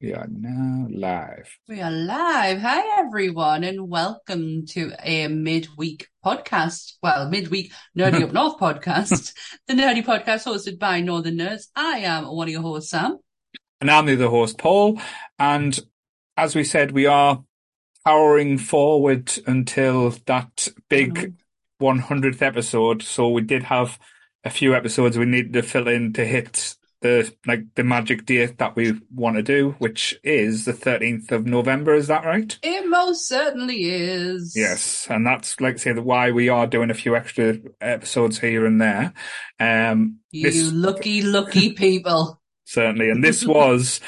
We are now live. We are live. Hi, everyone, and welcome to a midweek podcast. Well, midweek Nerdy Up North podcast, the nerdy podcast hosted by Northern Nerds. I am one of your hosts, Sam. And I'm the other host, Paul. And as we said, we are powering forward until that big 100th episode. So we did have a few episodes we needed to fill in to hit the magic date that we want to do, which is the 13th of November, is that right? It most certainly is. Yes, and that's, like I say, why we are doing a few extra episodes here and there. You lucky people. Certainly, and this was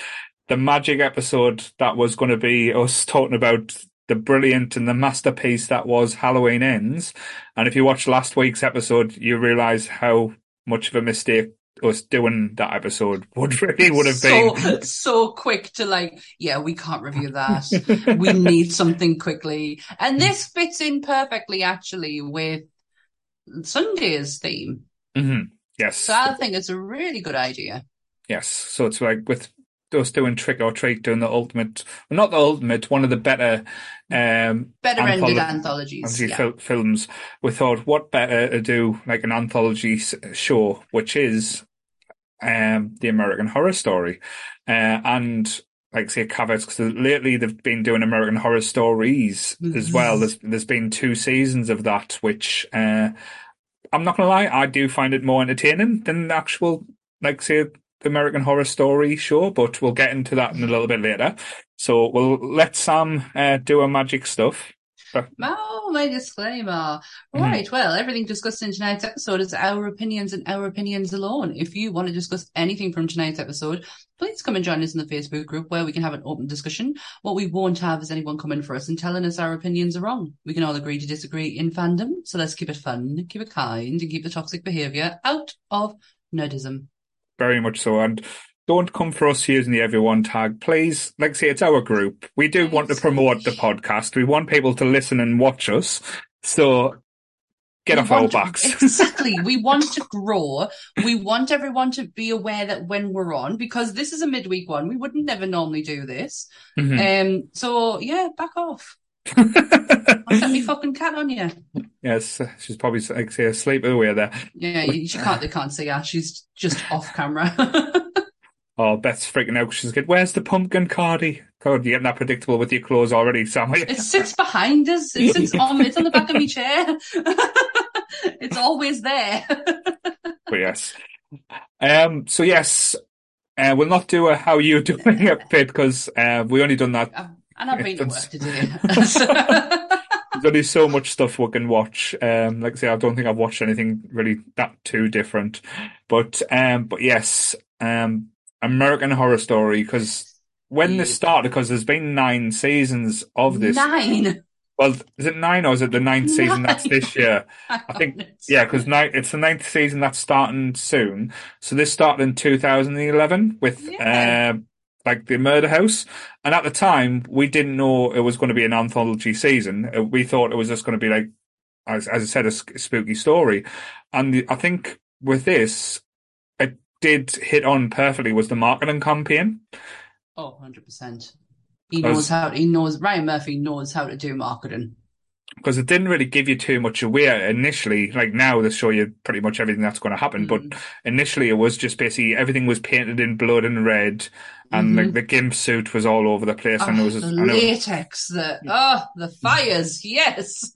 the magic episode that was going to be us talking about the brilliant and the masterpiece that was Halloween Ends. And if you watched last week's episode, you realise how much of a mistake us doing that episode would have been so quick to we can't review that. We need something quickly, and this fits in perfectly actually with Sunday's theme. Mm-hmm. Yes, so I think it's a really good idea. Yes, so it's like with us doing Trick or Treat, doing one of the better ended anthologies, yeah, films. We thought, what better to do like an anthology show, which is the American Horror Story, and like say caveats, because lately they've been doing American Horror Stories as well. There's been two seasons of that, which I'm not gonna lie, I do find it more entertaining than the actual like say American Horror Story show, but we'll get into that in a little bit later. So we'll let Sam do her magic stuff. Oh, my disclaimer. Right, Well, everything discussed in tonight's episode is our opinions and our opinions alone. If you want to discuss anything from tonight's episode, please come and join us in the Facebook group where we can have an open discussion. What we won't have is anyone coming for us and telling us our opinions are wrong. We can all agree to disagree in fandom, so let's keep it fun, keep it kind, and keep the toxic behaviour out of nerdism. Very much so, and don't come for us using the everyone tag, please. Like I say, it's our group. We do want to promote the podcast. We want people to listen and watch us. So get off our backs. Exactly. We want to grow. We want everyone to be aware that when we're on, because this is a midweek one, we would never normally do this. Mm-hmm. So yeah, back off. I'll set me fucking cat on you. Yes, she's probably like, say, asleep away there. Yeah, they can't see her. She's just off camera. Oh, Beth's freaking out. She's like, where's the pumpkin, Cardi? God, you're getting that predictable with your clothes already, Sam. It sits behind us. It sits on. It's on the back of my chair. It's always there. But yes. So yes, we'll not do a how you doing a bit, because we only done that. And I've been to work today. There's only so much stuff we can watch. Like I say, I don't think I've watched anything really that too different. But yes, American Horror Story, because when this started, because there's been 9 seasons of this. 9? Well, is it 9 or is it the 9th season that's this year? I think, yeah, because it's the 9th season that's starting soon. So this started in 2011 with... Yeah. Like the Murder House. And at the time, we didn't know it was going to be an anthology season. We thought it was just going to be like, as I said, a spooky story. And I think with this, it did hit on perfectly was the marketing campaign. Oh, 100%. Ryan Murphy knows how to do marketing. Because it didn't really give you too much away initially. Like now, they show you pretty much everything that's going to happen. Mm. But initially, it was just basically everything was painted in blood and red. And the gimp suit was all over the place. And latex, the fires, yes.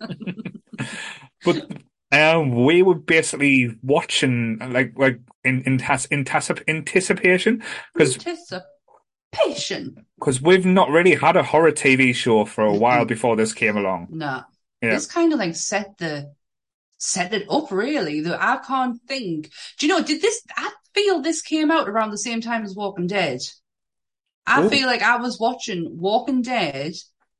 But we were basically watching in anticipation. Because we've not really had a horror TV show for a while before this came along. No. Yeah. It's kind of like set it up, really. I can't think. Do you know, I feel this came out around the same time as Walking Dead. I feel like I was watching Walking Dead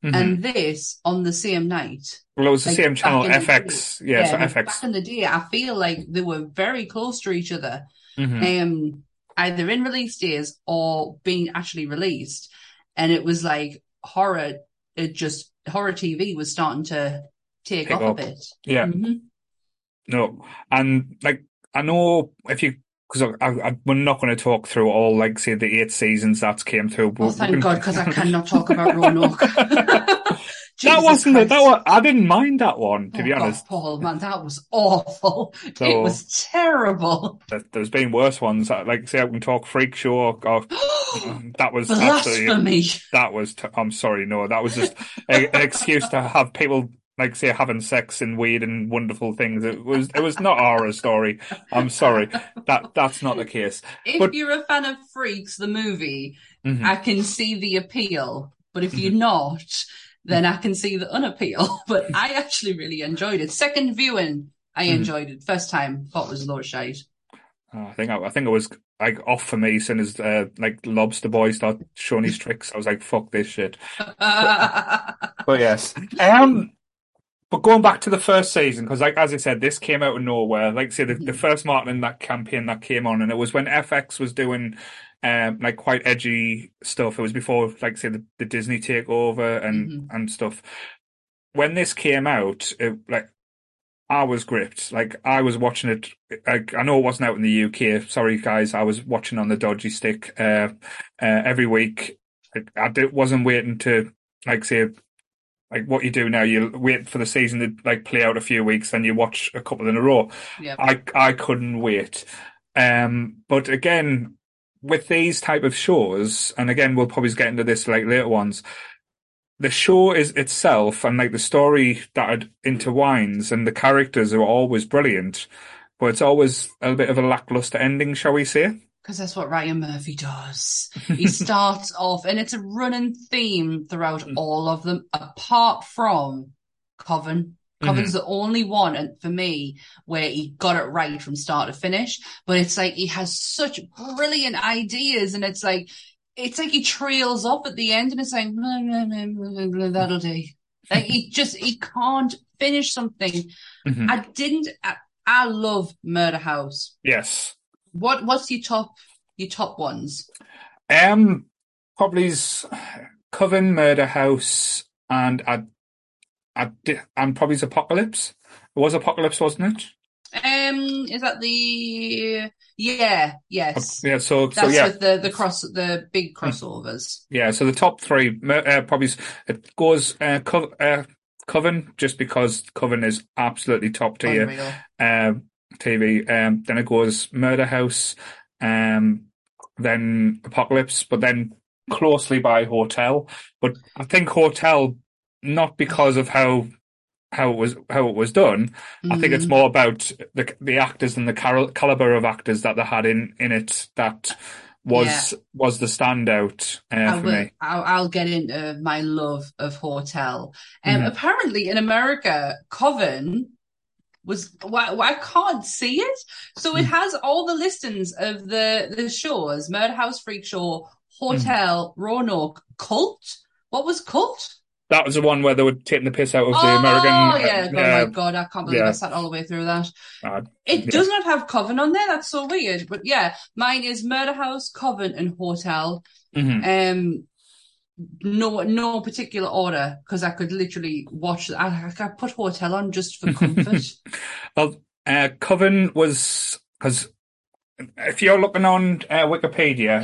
and this on the same night. Well, it was the same channel, FX. Yeah, so FX. Back in the day, I feel like they were very close to each other, either in release days or being actually released. And it was like horror TV was starting to take off a bit. Yeah. Mm-hmm. No, and like I know if you because we're not going to talk through all, like, say, the 8 seasons that came through. Oh, thank God, because I cannot talk about Roanoke. That wasn't it. I didn't mind that one, to be honest. God, Paul, man, that was awful. So, it was terrible. There's been worse ones. Like, say, I can talk Freak Show. Or that was blasphemy. That was. I'm sorry, no, that was just an excuse to have people, like, say, having sex and weed and wonderful things. It was not our story. I'm sorry. That's not the case. If you're a fan of Freaks, the movie, mm-hmm. I can see the appeal. But if you're not, then I can see the unappeal. But I actually really enjoyed it. Second viewing, I enjoyed it. First time, thought it was low shite. I think it was, like, off for me as soon as like Lobster Boy started showing his tricks. I was like, "Fuck this shit." But yes, but going back to the first season, because, like, as I said, this came out of nowhere. Like, say, the first marketing that campaign that came on, and it was when FX was doing, like, quite edgy stuff. It was before, like, say, the Disney takeover and stuff. When this came out, I was gripped. Like, I was watching it. I know it wasn't out in the UK. Sorry, guys. I was watching on the dodgy stick every week. I wasn't waiting to, like, say, like what you do now. You wait for the season to, like, play out a few weeks, then you watch a couple in a row. Yep. I couldn't wait. But again, with these type of shows, and again, we'll probably get into this, like, later ones, the show is itself and, like, the story that it intertwines and the characters are always brilliant, but it's always a bit of a lackluster ending, shall we say? Because that's what Ryan Murphy does. He starts off, and it's a running theme throughout all of them, apart from Coven. Coven's the only one, and for me, where he got it right from start to finish. But it's like he has such brilliant ideas, and it's like he trails off at the end, and it's like blah, blah, blah, blah, blah, that'll do. Like, he can't finish something. Mm-hmm. I love Murder House. Yes. What's your top ones? Probably Coven, Murder House, and probably Apocalypse. It was Apocalypse, wasn't it? Is that the... yes. Yeah, so yeah. That's with the big crossovers. Yeah, so the top three, probably it goes Coven, just because Coven is absolutely top tier TV. Then it goes Murder House, then Apocalypse, but then closely by Hotel. But I think Hotel... not because of how it was done. I think it's more about the actors and the caliber of actors that they had in it that was the standout for me. I'll get into my love of Hotel. Apparently in America, Coven was I can't see it, so it has all the listings of the shows: Murder House, Freak Show, Hotel, Roanoke, Cult. What was Cult? That was the one where they were taking the piss out of the American... Oh, yeah. Oh, my God, I can't believe I sat all the way through that. It does not have Coven on there. That's so weird. But, yeah, mine is Murder House, Coven and Hotel. No particular order, because I could literally watch... I put Hotel on just for comfort. Well, Coven was... because if you're looking on Wikipedia,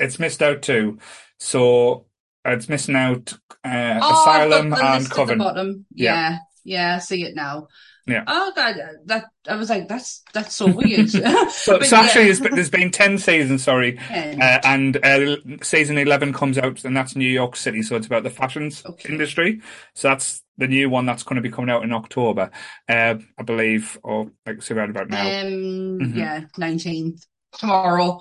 it's missed out too. So... it's missing out Asylum and Coven. At the bottom. Yeah, I see it now. Yeah. Oh God, that I was like, that's so weird. so actually, there's been 10 seasons. Sorry, 10. And season 11 comes out, and that's New York City. So it's about the fashion industry. So that's the new one that's going to be coming out in October, I believe, or like so right about now. 19th. Tomorrow.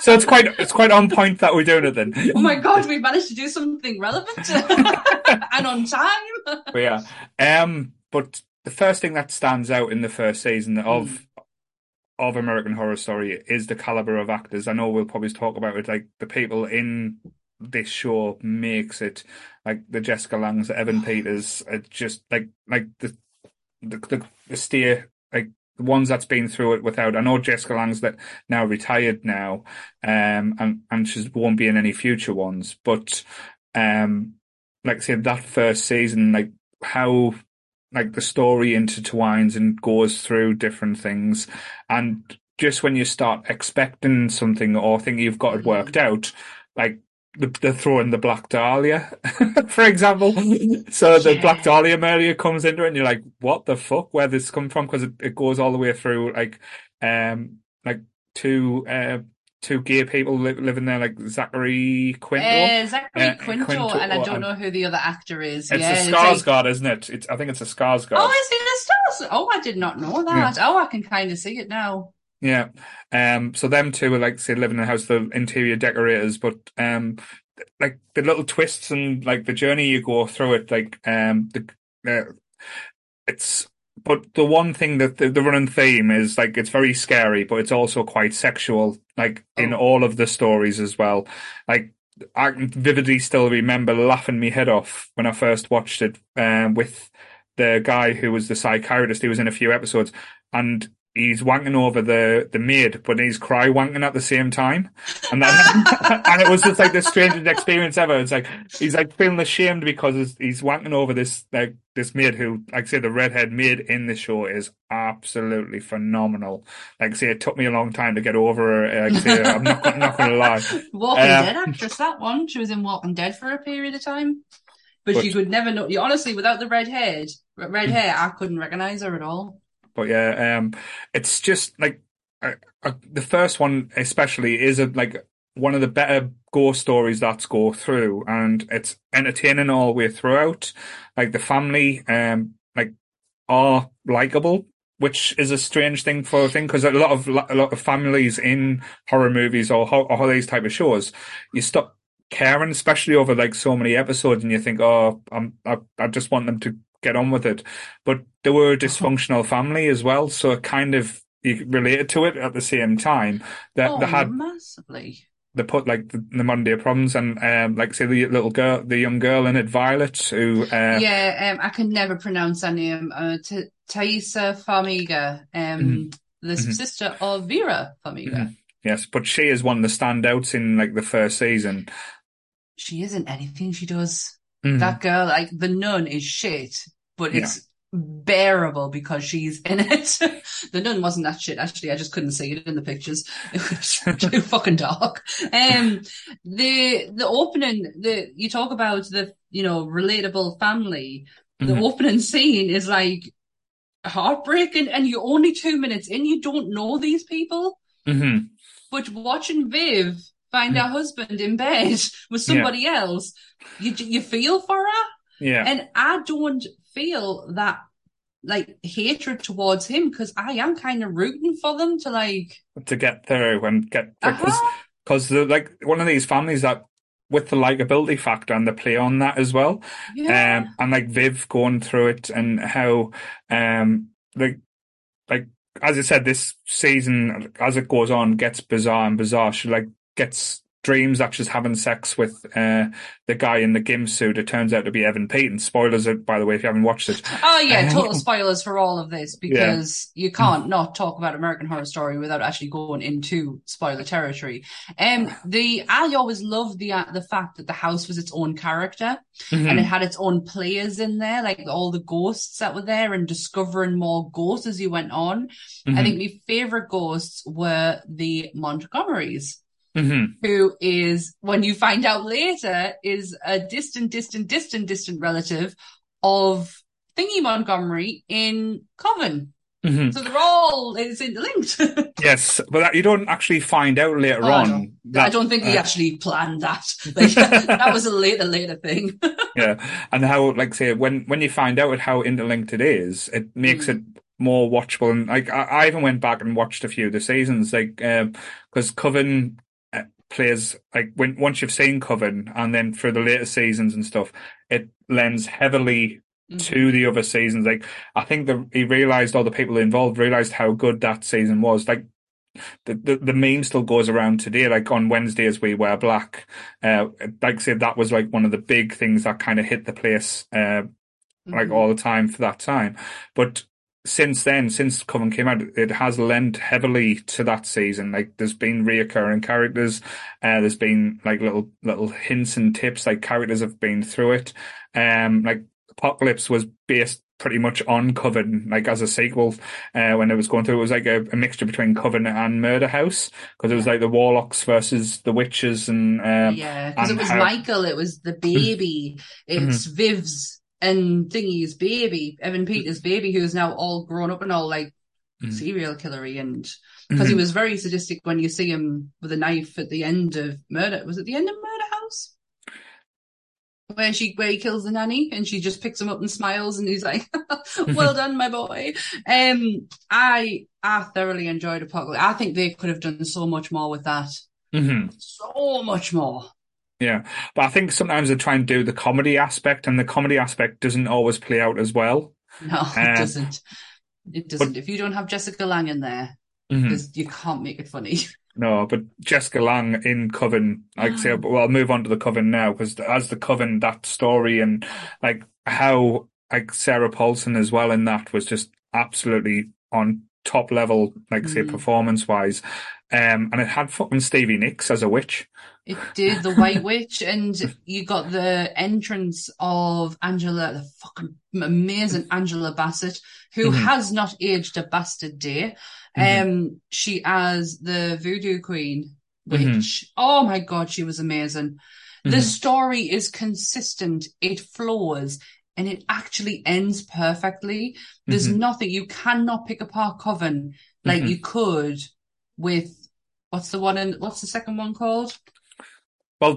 So it's quite on point that we're doing it then. Oh my God, we managed to do something relevant and on time. But yeah. But the first thing that stands out in the first season of American Horror Story is the caliber of actors. I know we'll probably talk about it, like the people in this show makes it, like the Jessica Langs, the Evan Peters, just like the steer, like the ones that's been through it without. I know Jessica Lange's that now retired now, and she won't be in any future ones. But like I said, that first season, like how like the story intertwines and goes through different things, and just when you start expecting something or think you've got it worked out, like they're throwing the Black Dahlia, for example. So the Black Dahlia Maria comes into it and you're like, what the fuck, where this come from? Because it goes all the way through like two gay people living there, like Zachary Quinto. Zachary Quinto, and I don't know who the other actor is. It's a Scarsgard, isn't it? I think it's a Scarsgard. Oh, is it a Scarsgard? Oh, I did not know that. Yeah. Oh, I can kind of see it now. Yeah. So them two are, like, say, living in a house, the interior decorators, but like the little twists and like the journey you go through it, like it's. But the one thing that the running theme is, like, it's very scary, but it's also quite sexual, like, in all of the stories as well. Like, I can vividly still remember laughing my head off when I first watched it with the guy who was the psychiatrist. He was in a few episodes, and he's wanking over the maid, but he's cry wanking at the same time. And that, and it was just, like, the strangest experience ever. It's like, he's, like, feeling ashamed because he's wanking over this, like, this maid who, like I say, the redhead maid in the show is absolutely phenomenal. Like I say, it took me a long time to get over her. Like I say, I'm not going to lie. Walking Dead actress, that one. She was in Walking Dead for a period of time. But you could never know. You, honestly, without the red hair, I couldn't recognise her at all. But yeah, it's just like the first one especially is like one of the better ghost stories that's go through, and it's entertaining all the way throughout. Like the family, like are likable, which is a strange thing for a thing because a lot of families in horror movies or these type of shows, you stop caring, especially over like so many episodes, and you think, oh, I just want them to get on with it. But they were a dysfunctional family as well, so it kind of you related to it at the same time. That they had massively. They put like the modern day problems, and like say the little girl, the young girl in it, Violet, who I can never pronounce her name. Thaisa Farmiga, the sister of Vera Farmiga. Mm-hmm. Yes, but she is one of the standouts in like the first season. She isn't anything she does. Mm-hmm. That girl, like the nun, is shit, but it's bearable because she's in it. The nun wasn't that shit, actually. I just couldn't see it in the pictures. It was too fucking dark. The opening, you talk about the relatable family. The opening scene is like heartbreaking, and you're only 2 minutes in. You don't know these people, but watching Viv find her husband in bed with somebody else, you feel for her. Yeah. And I don't feel that, like, hatred towards him because I am kind of rooting for them to, like... to get through and get... Because, like, one of these families that, with the likability factor, and the play on that as well. Yeah. And, like, Viv going through it and how, like, as I said, this season, as it goes on, gets bizarre and bizarre. She, like, gets dreams that she's having sex with the guy in the gimp suit. It turns out to be Evan Peters. Spoilers, by the way, if you haven't watched it. Oh, yeah, total spoilers for all of this because you can't not talk about American Horror Story without actually going into spoiler territory. I always loved the fact that the house was its own character and it had its own players in there, like all the ghosts that were there and discovering more ghosts as you went on. I think my favourite ghosts were the Montgomerys. Who is, when you find out later, is a distant relative of Thingy Montgomery in Coven. So they're all interlinked. Yes, but you don't actually find out later on. That, I don't think he actually planned that. Like, that was a later thing. Yeah, and how, like, say, when you find out how interlinked it is, it makes it more watchable. And like, I even went back and watched a few of the seasons, like, because Coven plays, like, once you've seen Coven and then for the later seasons and stuff, it lends heavily to the other seasons. Like, I think all the people involved realised how good that season was. Like, the meme still goes around today, like, on Wednesdays we wear black. Like I said, that was, like, one of the big things that kind of hit the place, like, all the time for that time. But since then, since Coven came out, it has lent heavily to that season. Like, there's been reoccurring characters, there's been, like, little hints and tips, like, characters have been through it. Like, Apocalypse was based pretty much on Coven, like as a sequel. When it was going through, it was like a mixture between Coven and Murder House, because it was like the Warlocks versus the Witches, and because it was Michael, it was the baby, it's Viv's and Thingy's baby, Evan Peters' baby, who is now all grown up and all like serial killery, and because he was very sadistic when you see him with a knife at the end of Murder. Was it the end of Murder House? Where he kills the nanny and she just picks him up and smiles and he's like, well done, my boy. I thoroughly enjoyed Apocalypse. I think they could have done so much more with that. So much more. Yeah. But I think sometimes they try and do the comedy aspect, and the comedy aspect doesn't always play out as well. No, it doesn't. It doesn't. But if you don't have Jessica Lange in there, you can't make it funny. No, but Jessica Lange in Coven, like, say, well, I'll move on to the Coven now, because as the Coven, that story and like how like Sarah Paulson as well in that was just absolutely on top level, like say performance wise, and it had fucking Stevie Nicks as a witch. It did, the White Witch, and you got the entrance of Angela, the fucking amazing Angela Bassett, who has not aged a bastard day. She as the Voodoo Queen witch. Oh my God, she was amazing. The story is consistent, it flows, and it actually ends perfectly. There's nothing, you cannot pick apart Coven like you could with, what's the second one called? Well,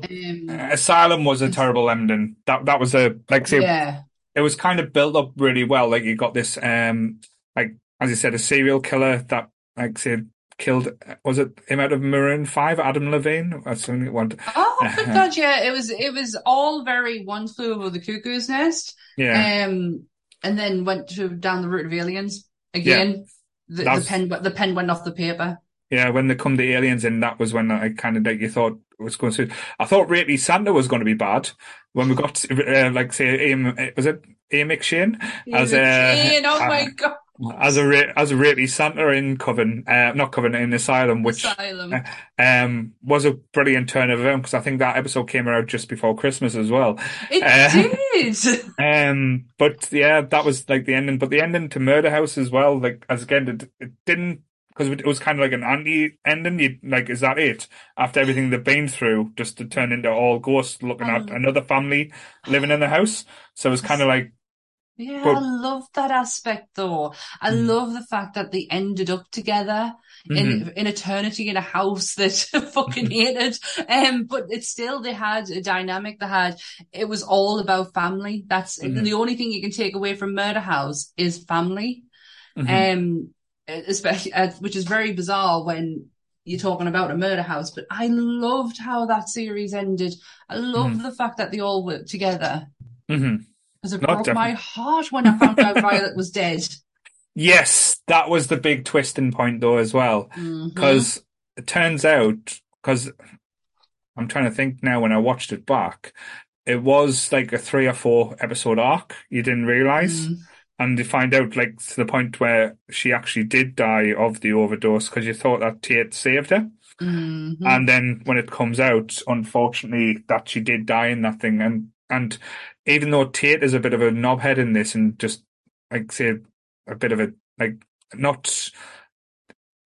Asylum was a terrible ending. That was a, like, say, it was kind of built up really well. Like, you got this, like, as you said, a serial killer that, like, say, killed, was it him out of Maroon 5, Adam Levine? That's something it wanted. Oh, my God, yeah. It was all very One Flew Over the Cuckoo's Nest. Yeah. And then went down the route of Aliens. Again, the pen went off the paper. Yeah, when they come to Aliens, and that was when I kind of, like, you thought, was going to. I thought Rapey Santa was going to be bad when we got like say A. McShane as a oh my God, as a Rapey Santa in Coven, not Coven, in Asylum, which was a brilliant turn of event, because I think that episode came out just before Christmas as well. It did. But yeah, that was like the ending. But the ending to Murder House as well, like as again, it didn't. Because it was kind of like an anti-ending. Like, is that it? After everything they've been through, just to turn into all ghosts looking at another family living in the house. So it was kind of like... Yeah, but... I love that aspect, though. I love the fact that they ended up together in eternity in a house that fucking hated. But it's still, they had a dynamic. It was all about family. That's the only thing you can take away from Murder House is family. Especially, which is very bizarre when you're talking about a murder house, but I loved how that series ended. I love the fact that they all worked together, because it broke my heart when I found out Violet was dead. Yes, that was the big twisting point, though, as well, because it turns out, because I'm trying to think now when I watched it back, it was like a 3 or 4 episode arc you didn't realise. And you find out, like, to the point where she actually did die of the overdose, because you thought that Tate saved her. And then when it comes out, unfortunately, that she did die in that thing. And even though Tate is a bit of a knobhead in this, and just, like, say, a bit of a, like, not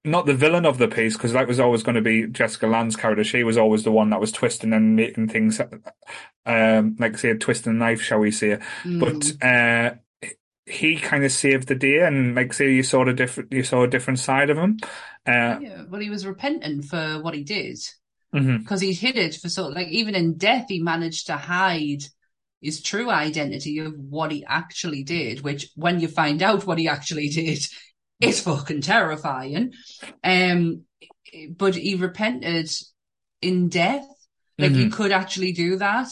the villain of the piece, because that was always going to be Jessica Lange's character. She was always the one that was twisting and making things, like, say, twisting the knife, shall we say. But... he kind of saved the day, and like say, you saw a different side of him. Well, he was repenting for what he did, because he hid it for sort of, like, even in death, he managed to hide his true identity of what he actually did. Which, when you find out what he actually did, it's fucking terrifying. But he repented in death, like he could actually do that.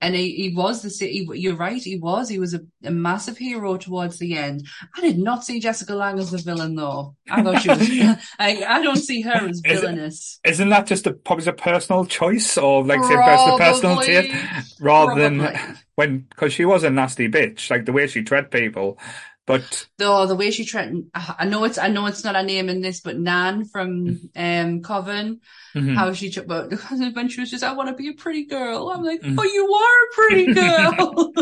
And he was the city. You're right. He was a massive hero towards the end. I did not see Jessica Lange as the villain, though. I thought she was. I don't see her as villainous. Isn't that just probably a personal choice, or like say a personal tip, rather than when, because she was a nasty bitch, like the way she treated people. But the way she treated, I know it's not her name in this, but Nan from Coven, how she, but when she was just, I want to be a pretty girl. I'm like, oh, you are a pretty girl.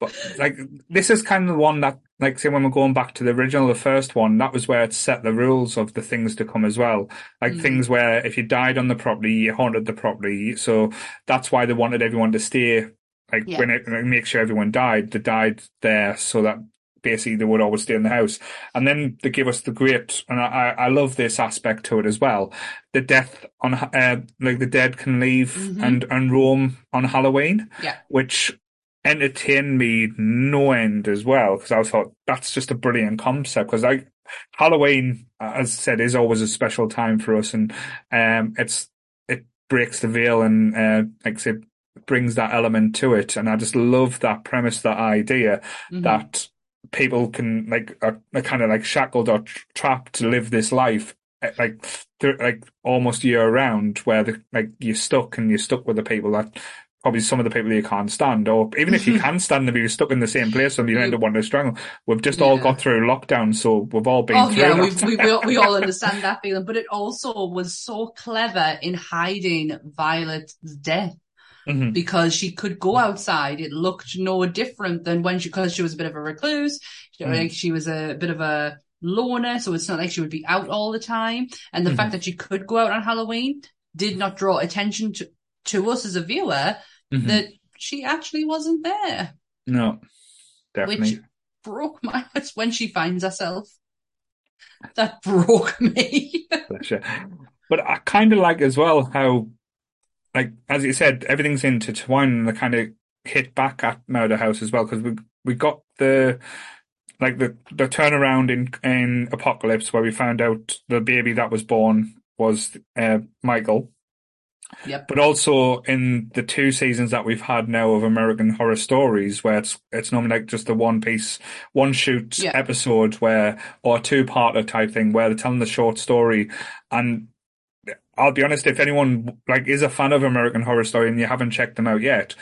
But like this is kind of the one that, like, say when we're going back to the original, the first one, that was where it set the rules of the things to come as well. Like things where if you died on the property, you haunted the property. So that's why they wanted everyone to stay. Like when it make sure everyone died, they died there so that basically they would always stay in the house. And then they give us the great, and I love this aspect to it as well. The death on like the dead can leave and roam on Halloween, which entertained me no end as well, because I thought that's just a brilliant concept, because like Halloween, as I said, is always a special time for us, and it breaks the veil and like it brings that element to it, and I just love that premise, that idea that people can like are kind of like shackled or trapped to live this life like almost year round, where like you're stuck with the people that. Probably some of the people you can't stand, or even if you can stand them, you're stuck in the same place and you end up wanting to strangle. We've just all got through lockdown, so we've all been through that. We all understand that feeling, but it also was so clever in hiding Violet's death because she could go outside. It looked no different than when because she was a bit of a recluse. She was a bit of a loner, so it's not like she would be out all the time. And the fact that she could go out on Halloween did not draw attention to us as a viewer that she actually wasn't there. No, definitely. Which broke my heart when she finds herself. That broke me. But I kind of like as well how, like, as you said, everything's intertwined, and they kind of hit back at Murder House as well, because we got the... Like, the turnaround in Apocalypse, where we found out the baby that was born was Michael. Yep. But also in the two seasons that we've had now of American Horror Stories, where it's normally like just the one shoot episode where, or a two-parter type thing where they're telling the short story. And I'll be honest, if anyone like is a fan of American Horror Story and you haven't checked them out yet,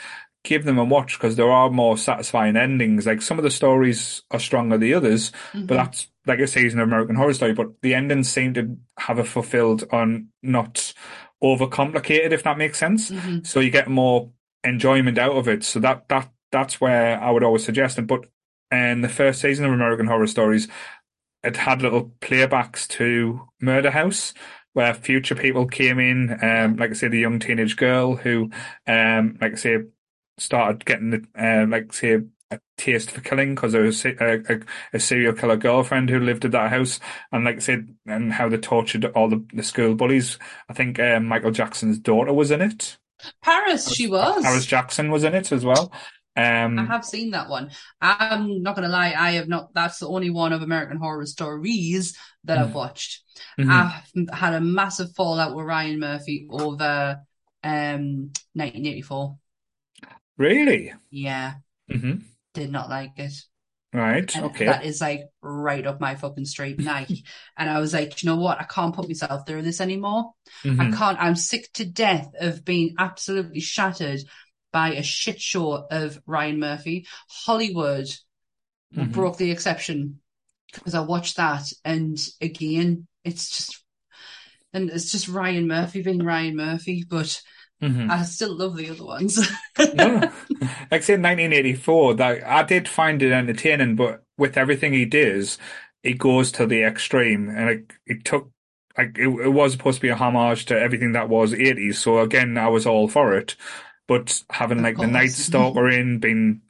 give them a watch, because there are more satisfying endings. Like some of the stories are stronger than the others, but that's like a season of American Horror Story. But the endings seem to have a fulfilled on not... overcomplicated, if that makes sense. So you get more enjoyment out of it. So that's where I would always suggest it. But in the first season of American Horror Stories, it had little playbacks to Murder House, where future people came in. Like I say, the young teenage girl who, like I say, started getting the like I say, a taste for killing, because there was a serial killer girlfriend who lived at that house, and like I said, and how they tortured all the school bullies. I think Michael Jackson's daughter was in it. Paris Jackson was in it as well. I have seen that one. I'm not going to lie, I have not. That's the only one of American Horror Stories that I've watched. I've had a massive fallout with Ryan Murphy over 1984. Really? Yeah. Did not like it. Right. And okay. That is like right up my fucking street. And I was like, you know what? I can't put myself through this anymore. I can't. I'm sick to death of being absolutely shattered by a shit show of Ryan Murphy. Hollywood broke the exception, because I watched that, and again, it's just Ryan Murphy being Ryan Murphy, but. I still love the other ones. Like I said, 1984, that I did find it entertaining, but with everything he does, he goes to the extreme, and it was supposed to be a homage to everything that was 80s. So again, I was all for it, but having like the Night Stalker in, being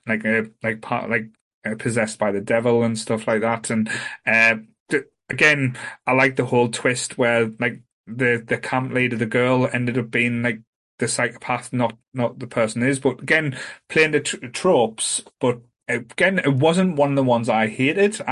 possessed by the devil and stuff like that, and again, I like the whole twist where like the camp leader, the girl, ended up being like. The psychopath, not the person is, but again, playing the tropes. But again, it wasn't one of the ones I hated. But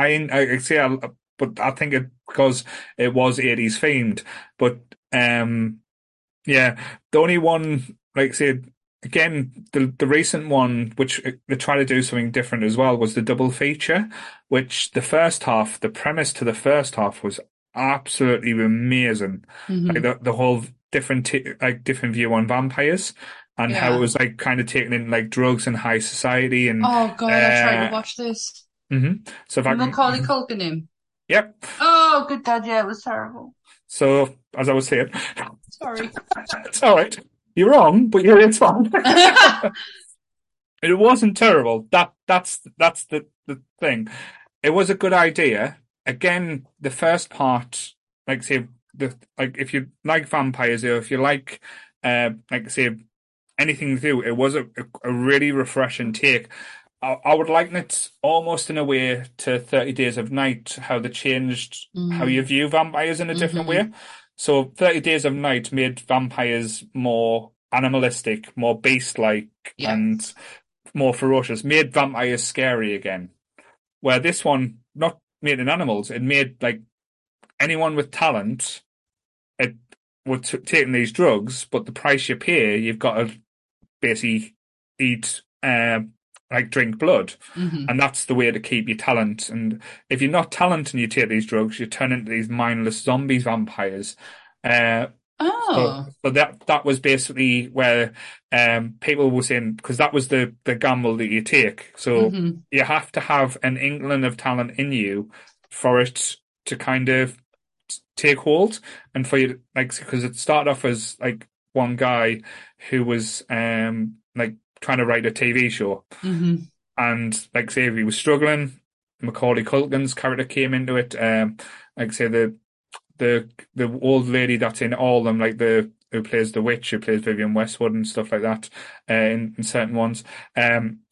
I think it because it was 80s themed. But yeah, the only one, like I said, again, the recent one, which they try to do something different as well, was the double feature, which the first half, the premise to the first half was absolutely amazing. Like the whole. Different view on vampires, and how it was like kind of taken in like drugs and high society, and I tried to watch this. So if Macaulay Culkin him. Yep. Oh, good God! Yeah, it was terrible. So as I was saying, sorry, it's all right. You're wrong, but it's fine. It wasn't terrible. That's the thing. It was a good idea. Again, the first part, like say, if you like vampires or if you like say, anything to do, it was a really refreshing take. I would liken it almost in a way to 30 Days of Night, how they changed how you view vampires in a different way. So 30 Days of Night made vampires more animalistic, more beast-like, and more ferocious, made vampires scary again. Where this one, not made in animals, it made like anyone with talent, it were taking these drugs, but the price you pay, you've got to basically eat... like drink blood, and that's the way to keep your talent. And if you're not talented and you take these drugs, you turn into these mindless zombies vampires. So that was basically where people were saying, because that was the gamble that you take. So you have to have an inkling of talent in you for it to kind of take hold, and for you, like, because it started off as like one guy who was like trying to write a TV show, and like say he was struggling. Macaulay Culkin's character came into it. Like say the old lady that's in all them, like the who plays the witch, who plays Vivian Westwood and stuff like that, in certain ones.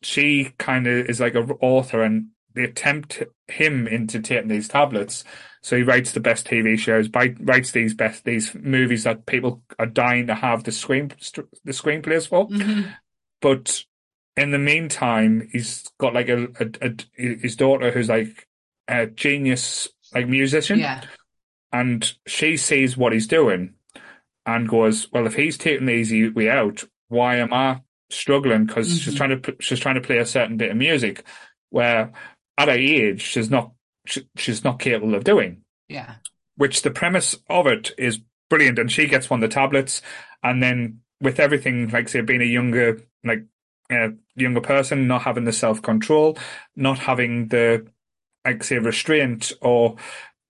She kind of is like a author, and they tempt him into taking these tablets. So he writes the best TV shows, writes these movies that people are dying to have the screenplays for. But in the meantime, he's got like his daughter who's like a genius, like musician, and she sees what he's doing and goes, "Well, if he's taking the easy way out, why am I struggling?" Because she's trying to play a certain bit of music where at her age she's not capable of doing. Yeah, which the premise of it is brilliant, and she gets one of the tablets, and then with everything, like say being a younger person, not having the self-control, not having the, like say, restraint or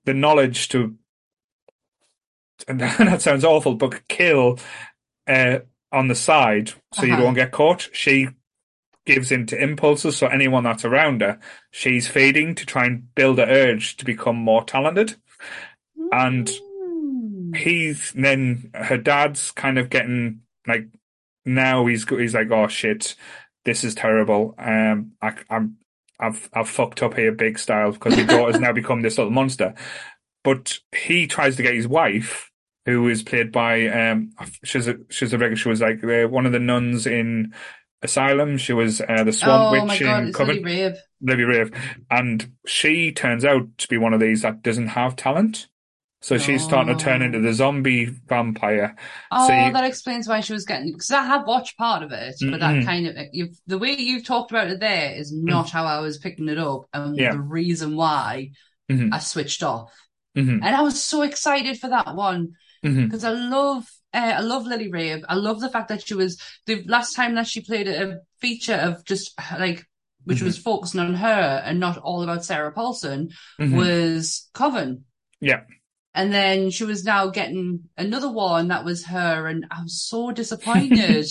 the knowledge to, and that sounds awful, but kill on the side so you don't get caught. She gives in to impulses, so anyone that's around her, she's feeding to try and build an urge to become more talented. And her dad's kind of getting, like, now he's like, "Oh shit, this is terrible. I've fucked up here big style," because his daughter's now become this little monster. But he tries to get his wife, who is played by she was like one of the nuns in Asylum. She was the Swamp Witch in Coven. Lily Rabe, and she turns out to be one of these that doesn't have talent. So she's starting to turn into the zombie vampire. That explains why she was getting... Because I have watched part of it, but that kind of... the way you've talked about it there is not how I was picking it up, and the reason why I switched off. And I was so excited for that one, because I love Lily Rabe. I love the fact that she was... The last time that she played a feature of just, like... Which was focusing on her and not all about Sarah Paulson, was Coven. Yeah. And then she was now getting another one that was her, and I was so disappointed.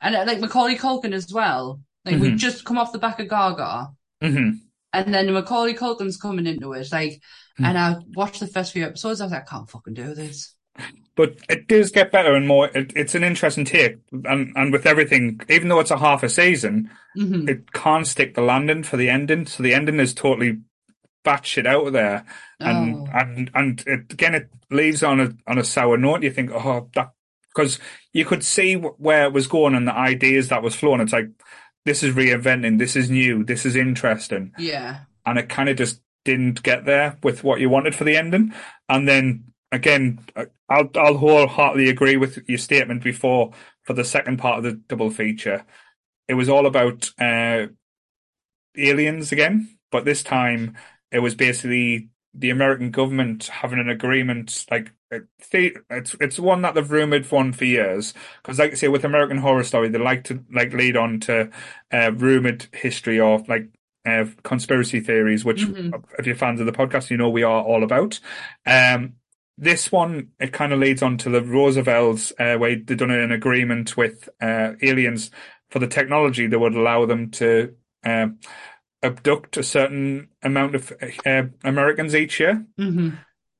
And like Macaulay Culkin as well. Like we'd just come off the back of Gaga, and then Macaulay Culkin's coming into it. Like, and I watched the first few episodes. I was like, I can't fucking do this. But it does get better and more. It's an interesting take, and with everything, even though it's a half a season, it can't stick the landing for the ending. So the ending is totally batshit out of there, and it, again, it leaves on a sour note. You think, because you could see where it was going and the ideas that was flowing. It's like, this is reinventing, this is new, this is interesting, and it kind of just didn't get there with what you wanted for the ending. And then again, I'll wholeheartedly agree with your statement before for the second part of the double feature. It was all about aliens again, but this time it was basically the American government having an agreement, like it's one that they've rumoured for years. Because, like I say, with American Horror Story, they like to lead on to rumoured history or like conspiracy theories, which if you're fans of the podcast, you know we are all about. This one, it kind of leads on to the Roosevelts, where they've done an agreement with aliens for the technology that would allow them to abduct a certain amount of Americans each year. Mm-hmm.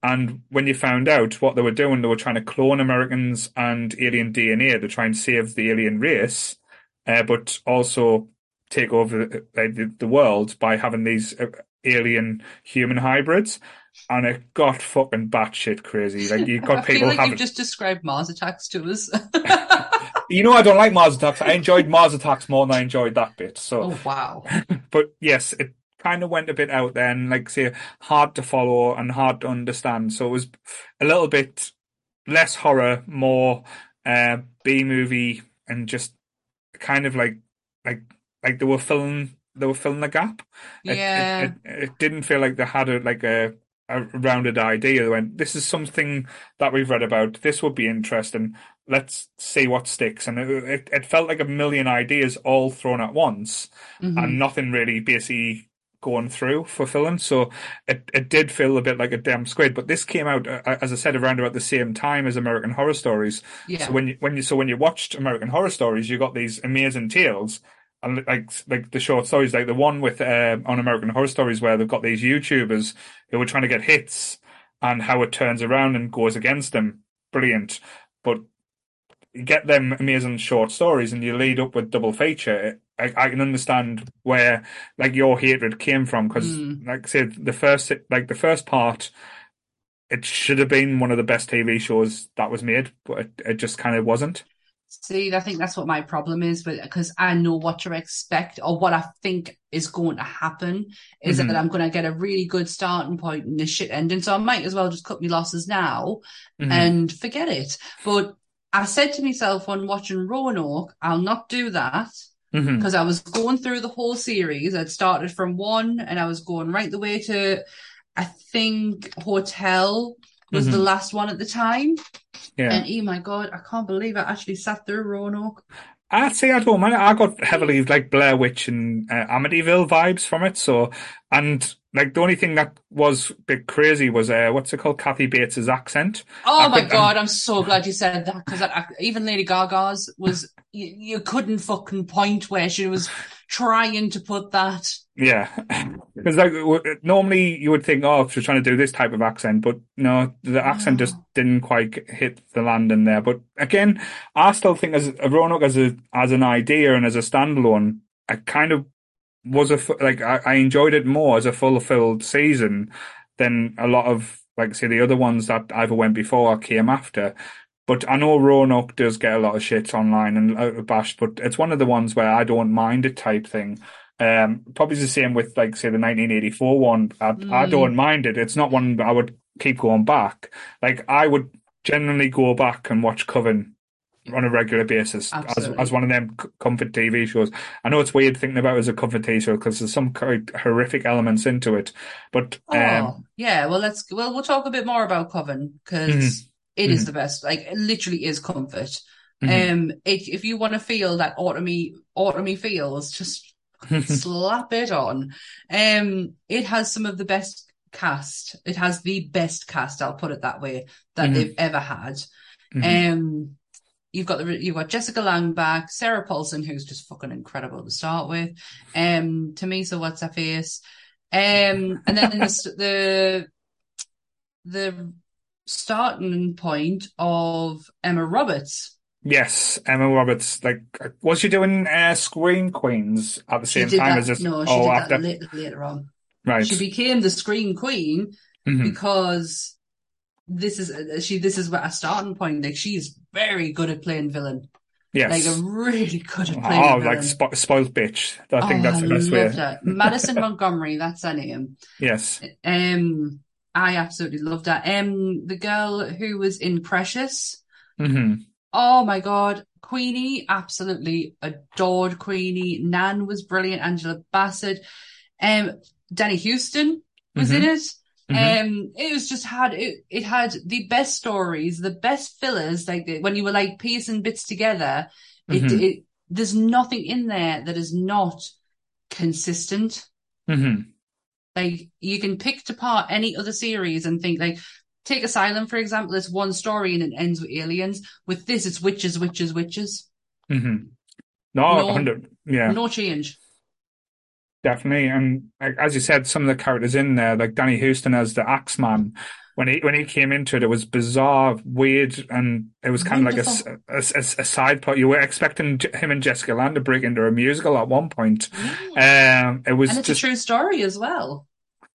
And when you found out what they were doing, they were trying to clone Americans and alien DNA to try and save the alien race, but also take over the world by having these alien human hybrids. And it got fucking batshit crazy. Like, you've got people having... you've just described Mars Attacks to us. You know, I don't like Mars Attacks. I enjoyed Mars Attacks more than I enjoyed that bit. So, oh, wow. But yes, it kind of went a bit out there and, like, say, hard to follow and hard to understand. So it was a little bit less horror, more B-movie, and just kind of like they were filling the gap. Yeah. It didn't feel like they had a rounded idea. They went, this is something that we've read about. This would be interesting. Let's see what sticks. And it felt like a million ideas all thrown at once, mm-hmm. and nothing really basically going through for filling. So it did feel a bit like a damn squid. But this came out, as I said, around about the same time as American Horror Stories. Yeah. So when you watched American Horror Stories, you got these amazing tales. And like the short stories, like the one with on American Horror Stories where they've got these YouTubers who were trying to get hits and how it turns around and goes against them. Brilliant. But you get them amazing short stories and you lead up with double feature. I can understand where like your hatred came from because, like I said, the first part, it should have been one of the best TV shows that was made, but it just kind of wasn't. See, I think that's what my problem is, because I know what to expect or what I think is going to happen is mm-hmm. that I'm going to get a really good starting point and a shit ending. So I might as well just cut my losses now mm-hmm. and forget it. But I said to myself when watching Roanoke, I'll not do that because mm-hmm. I was going through the whole series. I'd started from 1 and I was going right the way to, I think, Hotel was mm-hmm. the last one at the time. Yeah. And oh my God, I can't believe I actually sat through Roanoke. I'd say I don't mind. I got heavily like Blair Witch and Amityville vibes from it. So, and like the only thing that was a bit crazy was what's it called? Kathy Bates' accent. Oh my God, I'm so glad you said that because even Lady Gaga's was you couldn't fucking point where she was trying to put that. Yeah, because like normally you would think, oh, she's trying to do this type of accent, but no, the accent just didn't quite hit the landing there. But again, I still think as Roanoke as an idea and as a standalone, I kind of was I enjoyed it more as a fulfilled season than a lot of like say the other ones that either went before or came after. But I know Roanoke does get a lot of shit online and bashed, but it's one of the ones where I don't mind it type thing. Probably the same with like say the 1984 one. I don't mind it. It's not one I would keep going back. Like I would generally go back and watch Coven on a regular basis as one of them comfort TV shows. I know it's weird thinking about it as a comfort TV show because there's some quite horrific elements into it. But yeah, well we'll talk a bit more about Coven because mm-hmm. it is mm-hmm. the best. Like it literally is comfort. Mm-hmm. If you want to feel that autumny feels, just slap it on. It has some of the best cast. It has the best cast, I'll put it that way, that mm-hmm. they've ever had. Mm-hmm. You've got Jessica Lange back, Sarah Paulson, who's just fucking incredible to start with. Thaisa, what's her face? And then in the starting point of Emma Roberts. Yes, Emma Roberts. Like, was she doing Scream Queens at the same time as this? No, she did that later on. Right, she became the Scream Queen mm-hmm. because this is where a starting point. Like, she's very good at playing villain. Yes, like a really good at playing. Oh, villain. Like spoiled bitch. I think that's the best way. Her. Madison Montgomery, that's her name. Yes. I absolutely loved that. The girl who was in Precious. Mm-hmm. Oh, my God. Queenie, absolutely adored Queenie. Nan was brilliant. Angela Bassett. Danny Huston was mm-hmm. in it. Mm-hmm. It was just had the best stories, the best fillers. Like when you were like piecing bits together, mm-hmm. There's nothing in there that is not consistent. Mm-hmm. Like you can pick apart any other series and think like, take Asylum, for example. It's one story and it ends with aliens. With this, it's witches, witches, witches. Mm-hmm. No, 100. Yeah. No change. Definitely. And like, as you said, some of the characters in there, like Danny Huston as the Axeman, when he came into it, it was bizarre, weird, and it was kind of like a side plot. You were expecting him and Jessica Lange to break into a musical at one point. Yeah. It was, and it's just a true story as well.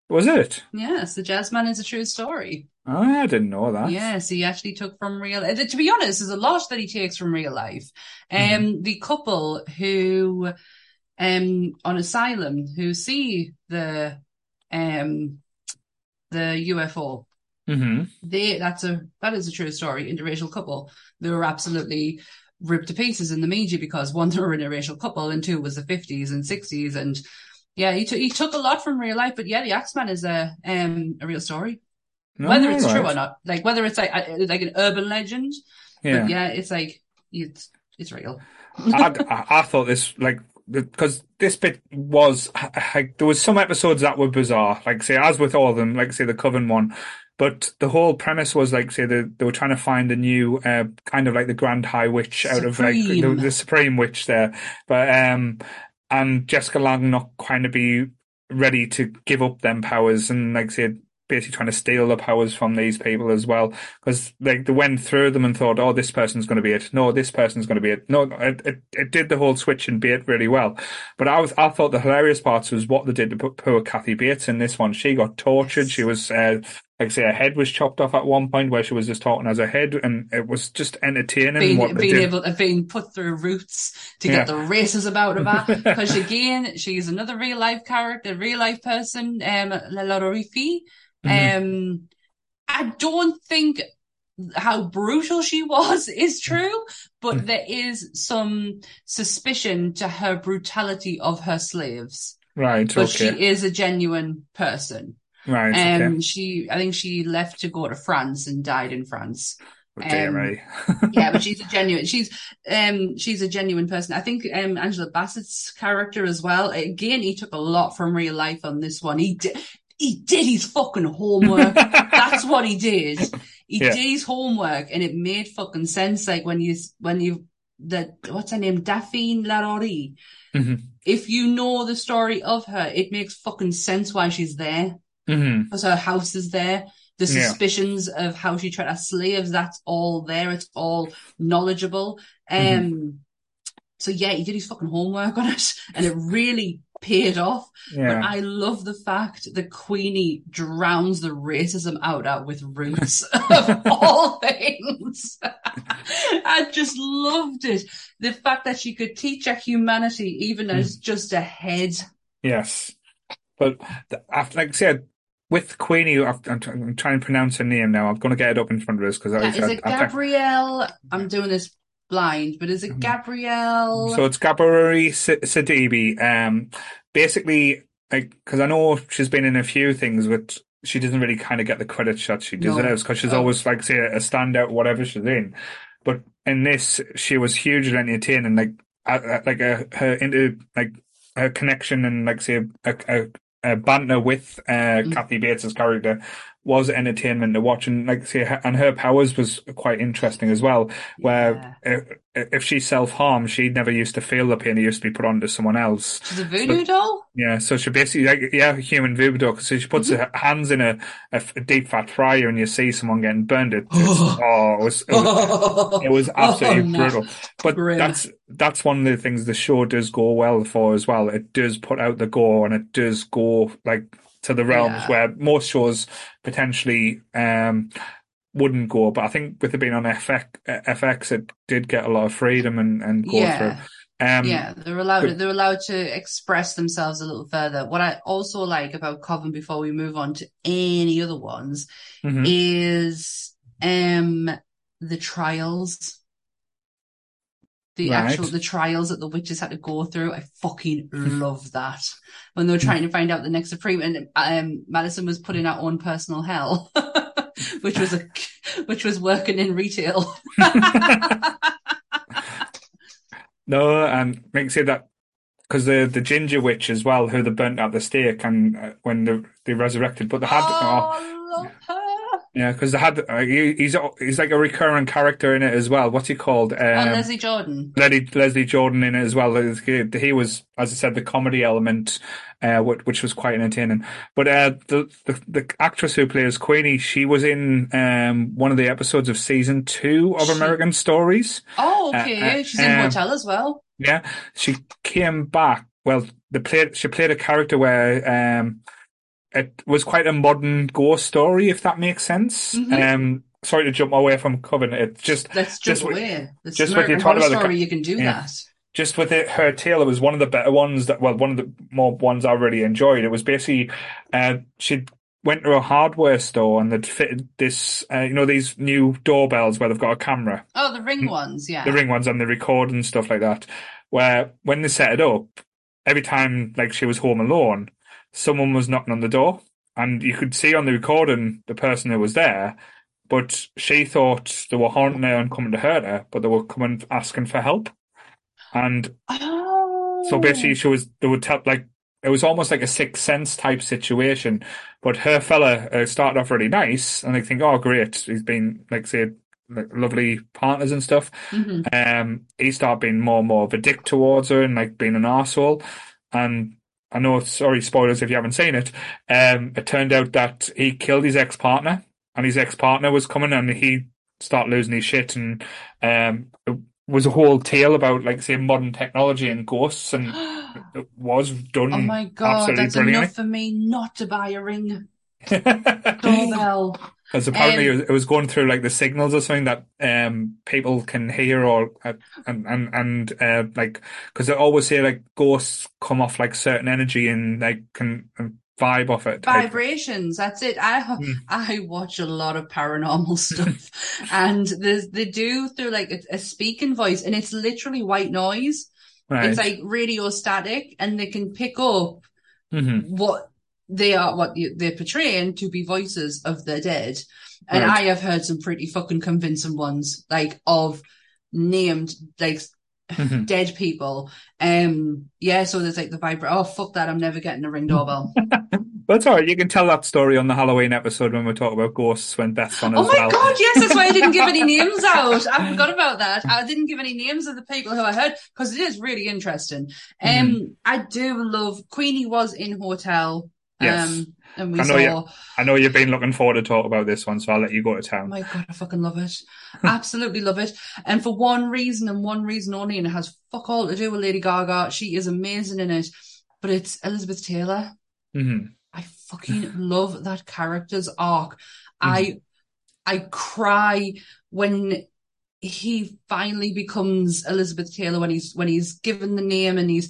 Was it? Yes, The Jazzman is a true story. Oh, I didn't know that. Yes, he actually took from real... To be honest, there's a lot that he takes from real life. The couple who... on Asylum, who see the UFO. Mm-hmm. That is a true story, interracial couple. They were absolutely ripped to pieces in the media because one, they were an interracial couple, and two, was the 50s and 60s. And yeah, he took a lot from real life, but yeah, the Axeman is a real story. No, whether it's true or not, like whether it's like an urban legend, yeah, but yeah, it's like it's real. I thought this like. Because this bit was like, there was some episodes that were bizarre, like say as with all of them, like say the Coven one, but the whole premise was like say they were trying to find a new kind of like the Grand High Witch out Supreme. Of like the Supreme Witch there, but and Jessica Lange not kind of be ready to give up them powers and like say basically trying to steal the powers from these people as well, because like they went through them and thought, oh, this person's going to be it. No, this person's going to be it. No, it did the whole switch and bait really well. But I thought the hilarious parts was what they did to poor Kathy Bates in this one. She got tortured. She was like I say, her head was chopped off at one point where she was just talking as a head, and it was just entertaining. Being put through roots to get the racism out of her, because again, she's another real life character, real life person, LaLaurie. I don't think how brutal she was is true, but there is some suspicion to her brutality of her slaves. Right, but she is a genuine person. Right, I think she left to go to France and died in France. Yeah, but she's a genuine person. I think Angela Bassett's character as well. Again, he took a lot from real life on this one. He did his fucking homework. That's what he did. He did his homework, and it made fucking sense. Like what's her name, Delphine LaLaurie. Mm-hmm. If you know the story of her, it makes fucking sense why she's there. Mm-hmm. Because her house is there. The suspicions of how she treated her slaves, that's all there. It's all knowledgeable. So yeah, he did his fucking homework on it, and it really paid off. Yeah. But I love the fact that Queenie drowns the racism out with Roots of all things. I just loved it. The fact that she could teach her humanity even as just a head. Yes. But after, like I said, with Queenie, I'm trying to pronounce her name now. I'm going to get it up in front of us. Gabrielle? I'm doing this blind, but is it Gabrielle? So it's Gabrielle Sidibe. Basically, because I know she's been in a few things, but she doesn't really kind of get the credit that she deserves because she's always, like, say, a standout, whatever she's in. But in this, she was hugely entertaining. Her connection and, like, say, a banter with Kathy Bates' character was entertainment to watch, and like say, and her powers was quite interesting as well. Where if she self harmed, she never used to feel the pain that used to be put onto someone else. She's a voodoo doll. Yeah, so she basically human voodoo doll. So she puts her hands in a deep fat fryer, and you see someone getting burned. It was absolutely brutal. But that's one of the things the show does go well for as well. It does put out the gore, and it does go like. To the realms where most shows potentially wouldn't go, but I think with it being on FX, it did get a lot of freedom and go through. They're allowed to express themselves a little further. What I also like about Coven, before we move on to any other ones, is the trials. The trials that the witches had to go through, I fucking love that. When they were trying to find out the next Supreme, and Madison was put in her own personal hell, which was working in retail. No, and make say that because the ginger witch as well, who they burnt at the stake, and when they resurrected, but they had. I love her. Yeah, because they had he's like a recurring character in it as well. What's he called? Leslie Jordan. Leslie Jordan in it as well. He was, as I said, the comedy element, which was quite entertaining. But the actress who plays Queenie, she was in one of the episodes of season 2 of American Stories. Oh, okay. She's in Hotel as well. Yeah, she came back. Well, she played a character where. It was quite a modern ghost story, if that makes sense. Mm-hmm. Sorry to jump away from Coven. It's just let's jump away. It's just what you talked about. Story, you can do that. Just with her tale, it was one of the better ones. One of the more ones I really enjoyed. It was basically she went to a hardware store and they'd fitted this, these new doorbells where they've got a camera. Oh, the Ring ones, yeah. The Ring ones and the record and stuff like that. Where when they set it up, every time like she was home alone, someone was knocking on the door, and you could see on the recording the person who was there, but she thought they were haunting her and coming to hurt her, but they were coming asking for help. And so basically they would tell, like, it was almost like a Sixth Sense type situation, but her fella started off really nice, and they think, oh, great, he's been, like, say, like, lovely partners and stuff. Mm-hmm. He started being more and more of a dick towards her and, like, being an arsehole, and I know, sorry, spoilers if you haven't seen it. It turned out that he killed his ex-partner, and his ex-partner was coming, and he started losing his shit. And it was a whole tale about, like, say, modern technology and ghosts, and it was done. Oh my god, that's enough for me not to buy a Ring doorbell. Because apparently it was going through, like, the signals or something that people can hear or like, because they always say, like, ghosts come off, like, certain energy and they can vibe off it. Vibrations, that's it. I watch a lot of paranormal stuff and they do through, like, a speaking voice, and it's literally white noise. Right. It's, like, radio static, and they can pick up they're portraying to be voices of the dead. And right. I have heard some pretty fucking convincing ones, like, of named, like, dead people. Yeah, so there's, like, the oh, fuck that, I'm never getting a Ring doorbell. That's all right. You can tell that story on the Halloween episode when we talk about ghosts when Beth's on as well. Oh, my God, yes, that's why I didn't give any names out. I forgot about that. I didn't give any names of the people who I heard, because it is really interesting. I do love... Queenie was in Hotel... Yes. And we I know you've been looking forward to talk about this one, so I'll let you go to town. Oh my God, I fucking love it. Absolutely love it. And for one reason and one reason only, and it has fuck all to do with Lady Gaga. She is amazing in it. But it's Elizabeth Taylor. Mm-hmm. I fucking love that character's arc. Mm-hmm. I cry when he finally becomes Elizabeth Taylor, when he's given the name, and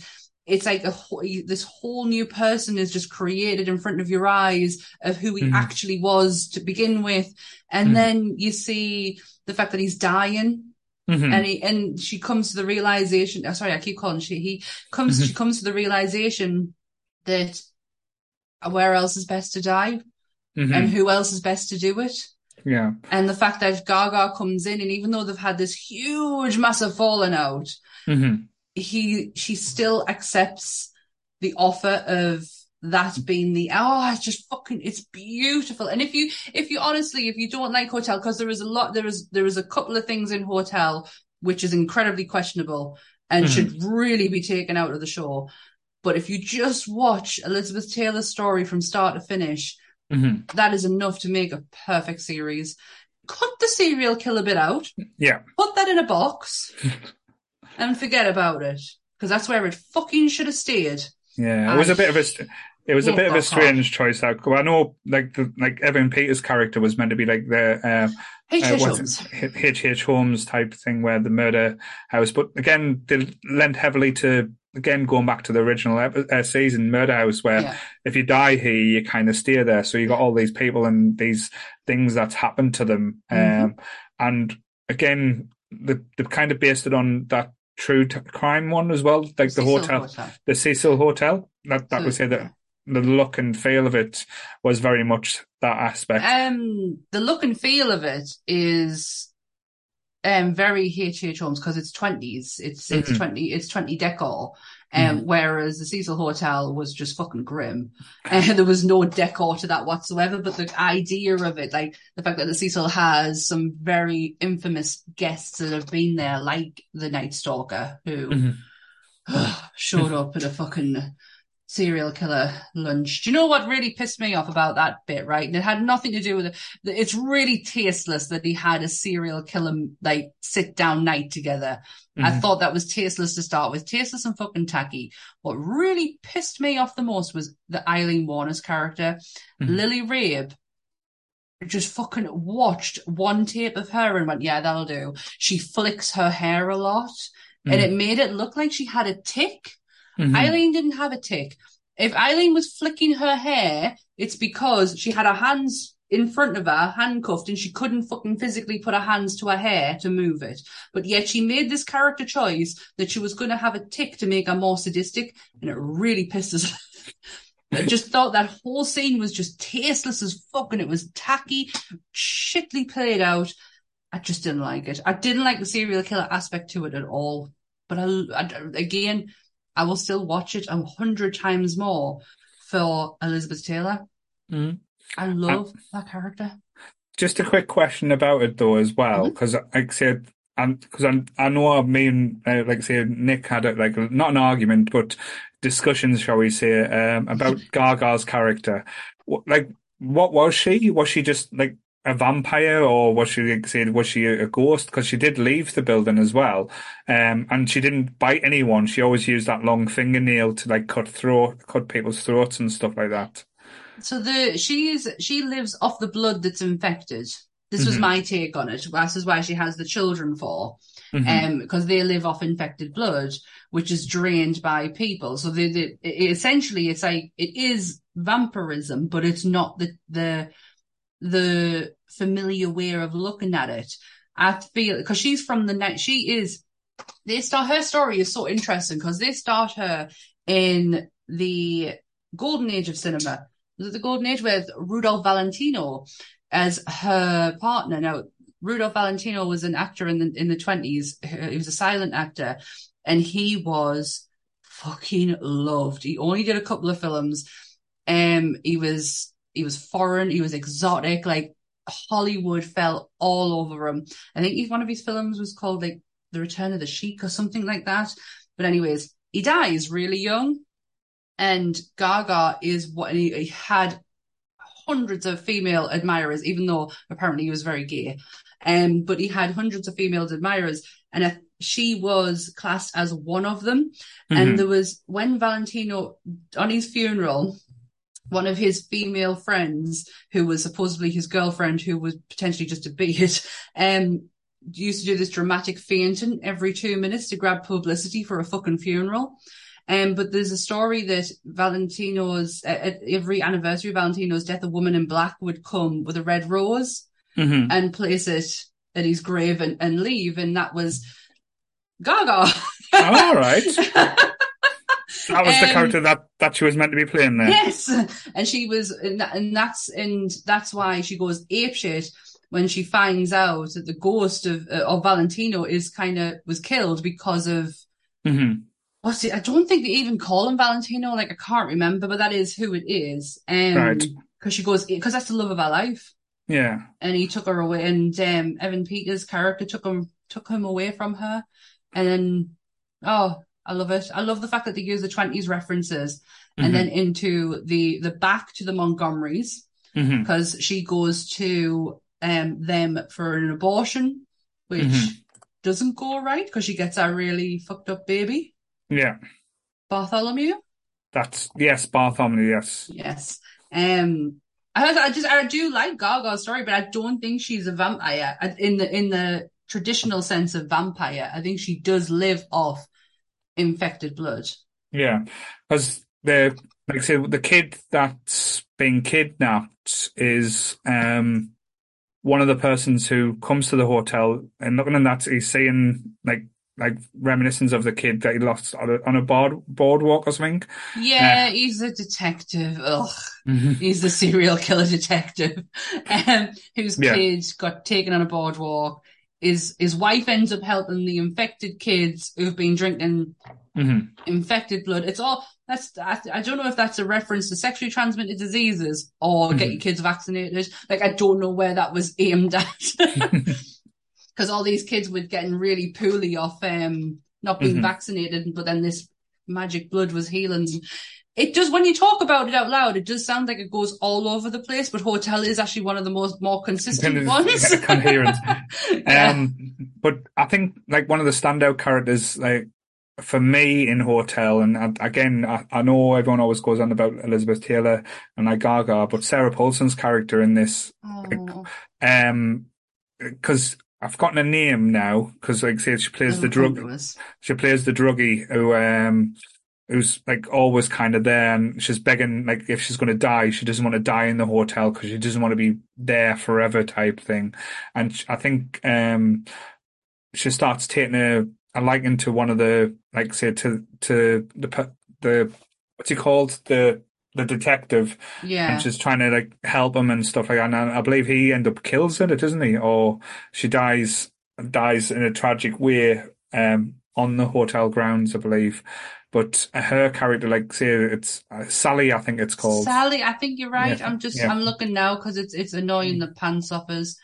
it's like this whole new person is just created in front of your eyes of who he actually was to begin with. And then you see the fact that he's dying and she comes to the realization. Oh, sorry, I keep calling he comes. She comes to the realization that where else is best to die and who else is best to do it. Yeah. And the fact that Gaga comes in, and even though they've had this huge, massive falling out, she still accepts the offer of that being it's just fucking, it's beautiful. And if you don't like Hotel, because there is a couple of things in Hotel which is incredibly questionable and should really be taken out of the show. But if you just watch Elizabeth Taylor's story from start to finish, that is enough to make a perfect series. Cut the serial killer bit out. Yeah. Put that in a box. And forget about it, because that's where it fucking should have stayed. Yeah, it was a bit of a strange choice. I know, like Evan Peters' character was meant to be like the H.H. Holmes type thing, where the murder house. But again, they lent heavily to going back to the original season, murder house, where if you die here, you kind of stay there. So you got all these people and these things that's happened to them, and again, they kind of based it on that true crime one as well, like the Cecil Hotel. That was it. The look and feel of it was very much that aspect. The look and feel of it is very H.H. Holmes, because it's 20s. It's 20 decor. Whereas the Cecil Hotel was just fucking grim. There was no decor to that whatsoever, but the idea of it, like the fact that the Cecil has some very infamous guests that have been there, like the Night Stalker, who showed up at a fucking serial killer lunch. Do you know what really pissed me off about that bit, right? And it had nothing to do with it. It's really tasteless that he had a serial killer, like, sit-down night together. I thought that was tasteless to start with. Tasteless and fucking tacky. What really pissed me off the most was the Eileen Warner's character. Lily Rabe just fucking watched one tape of her and went, yeah, that'll do. She flicks her hair a lot. And it made it look like she had a tick. Eileen didn't have a tick. If Eileen was flicking her hair, it's because she had her hands in front of her, handcuffed, and she couldn't fucking physically put her hands to her hair to move it. But yet she made this character choice that she was going to have a tick to make her more sadistic, and it really pissed us off. I just thought that whole scene was just tasteless as fuck, and it was tacky, shitly played out. I just didn't like it. I didn't like the serial killer aspect to it at all. But again, I will still watch it 100 times more for Elizabeth Taylor. I love that character. Just a quick question about it though, as well, because like I said, because I know me and like I said, Nick had it, like not an argument, but discussions, shall we say, about Gaga's character. Like, what was she? Was she just like a vampire, or was she, like, said, was she a ghost? Because she did leave the building as well, and she didn't bite anyone. She always used that long fingernail to like cut people's throats and stuff like that. So she lives off the blood that's infected. This was my take on it. This is why she has the children for, because they live off infected blood, which is drained by people. So they essentially, it's like it is vampirism, but it's not the familiar way of looking at it. I feel, because she's from the night, her story is so interesting because they start her in the golden age of cinema, the golden age with Rudolph Valentino as her partner. Now, Rudolph Valentino was an actor in the 20s. He was a silent actor, and he was fucking loved. He only did a couple of films. He was foreign, he was exotic, like Hollywood fell all over him. I think one of his films was called like The Return of the Sheik or something like that. But anyways, he dies really young, and Gaga is what he had hundreds of female admirers, even though apparently he was very gay. But he had hundreds of female admirers, and she was classed as one of them. And there was, when Valentino, on his funeral, one of his female friends, who was supposedly his girlfriend, who was potentially just a beard, used to do this dramatic fainting every 2 minutes to grab publicity for a fucking funeral. But there's a story that Valentino's, at every anniversary of Valentino's death, a woman in black would come with a red rose and place it at his grave and leave. And that was Gaga. All right. That was the character that she was meant to be playing there. Yes, and she was, and that's why she goes apeshit when she finds out that the ghost of Valentino was killed because of what's it? I don't think they even call him Valentino. Like, I can't remember, but that is who it is. Right. Because she goes, because that's the love of her life. Yeah. And he took her away, and Evan Peters' character took him away from her, and then I love it. I love the fact that they use the 20s references and then into the back to the Montgomerys, because she goes to them for an abortion, which doesn't go right because she gets a really fucked up baby. Yeah. Bartholomew? Bartholomew, yes. Yes. I do like Gaga's story, but I don't think she's a vampire in the traditional sense of vampire. I think she does live off infected blood. Yeah, because like I said, the kid that's been kidnapped is one of the persons who comes to the hotel, and looking at that, he's seeing like reminiscence of the kid that he lost on a boardwalk or something. Yeah, he's a detective. Ugh, he's the serial killer detective whose kid got taken on a boardwalk. his wife ends up helping the infected kids who've been drinking infected blood. It's all I don't know if that's a reference to sexually transmitted diseases or get your kids vaccinated. Like, I don't know where that was aimed at, because all these kids were getting really poorly off not being vaccinated, but then this magic blood was healing. It does, when you talk about it out loud, it does sound like it goes all over the place, but Hotel is actually one of the more consistent ones. Coherent. Yeah. But I think, like, one of the standout characters, like, for me in Hotel, and again, I know everyone always goes on about Elizabeth Taylor and, like, Gaga, but Sarah Paulson's character in this, because I've forgotten her name now, because, like, say she plays the druggie who, who's, like, always kind of there, and she's begging, like, if she's going to die, she doesn't want to die in the hotel because she doesn't want to be there forever type thing. And I think she starts taking a liking to one of the, like, say, to the what's he called? The detective. Yeah. And she's trying to, like, help him and stuff like that. And I believe he end up kills her, doesn't he? Or she dies in a tragic way on the hotel grounds, I believe. But her character, like, say, it's Sally, I think it's called. Sally, I think you're right. Yeah. I'm looking now because it's annoying the pants off us.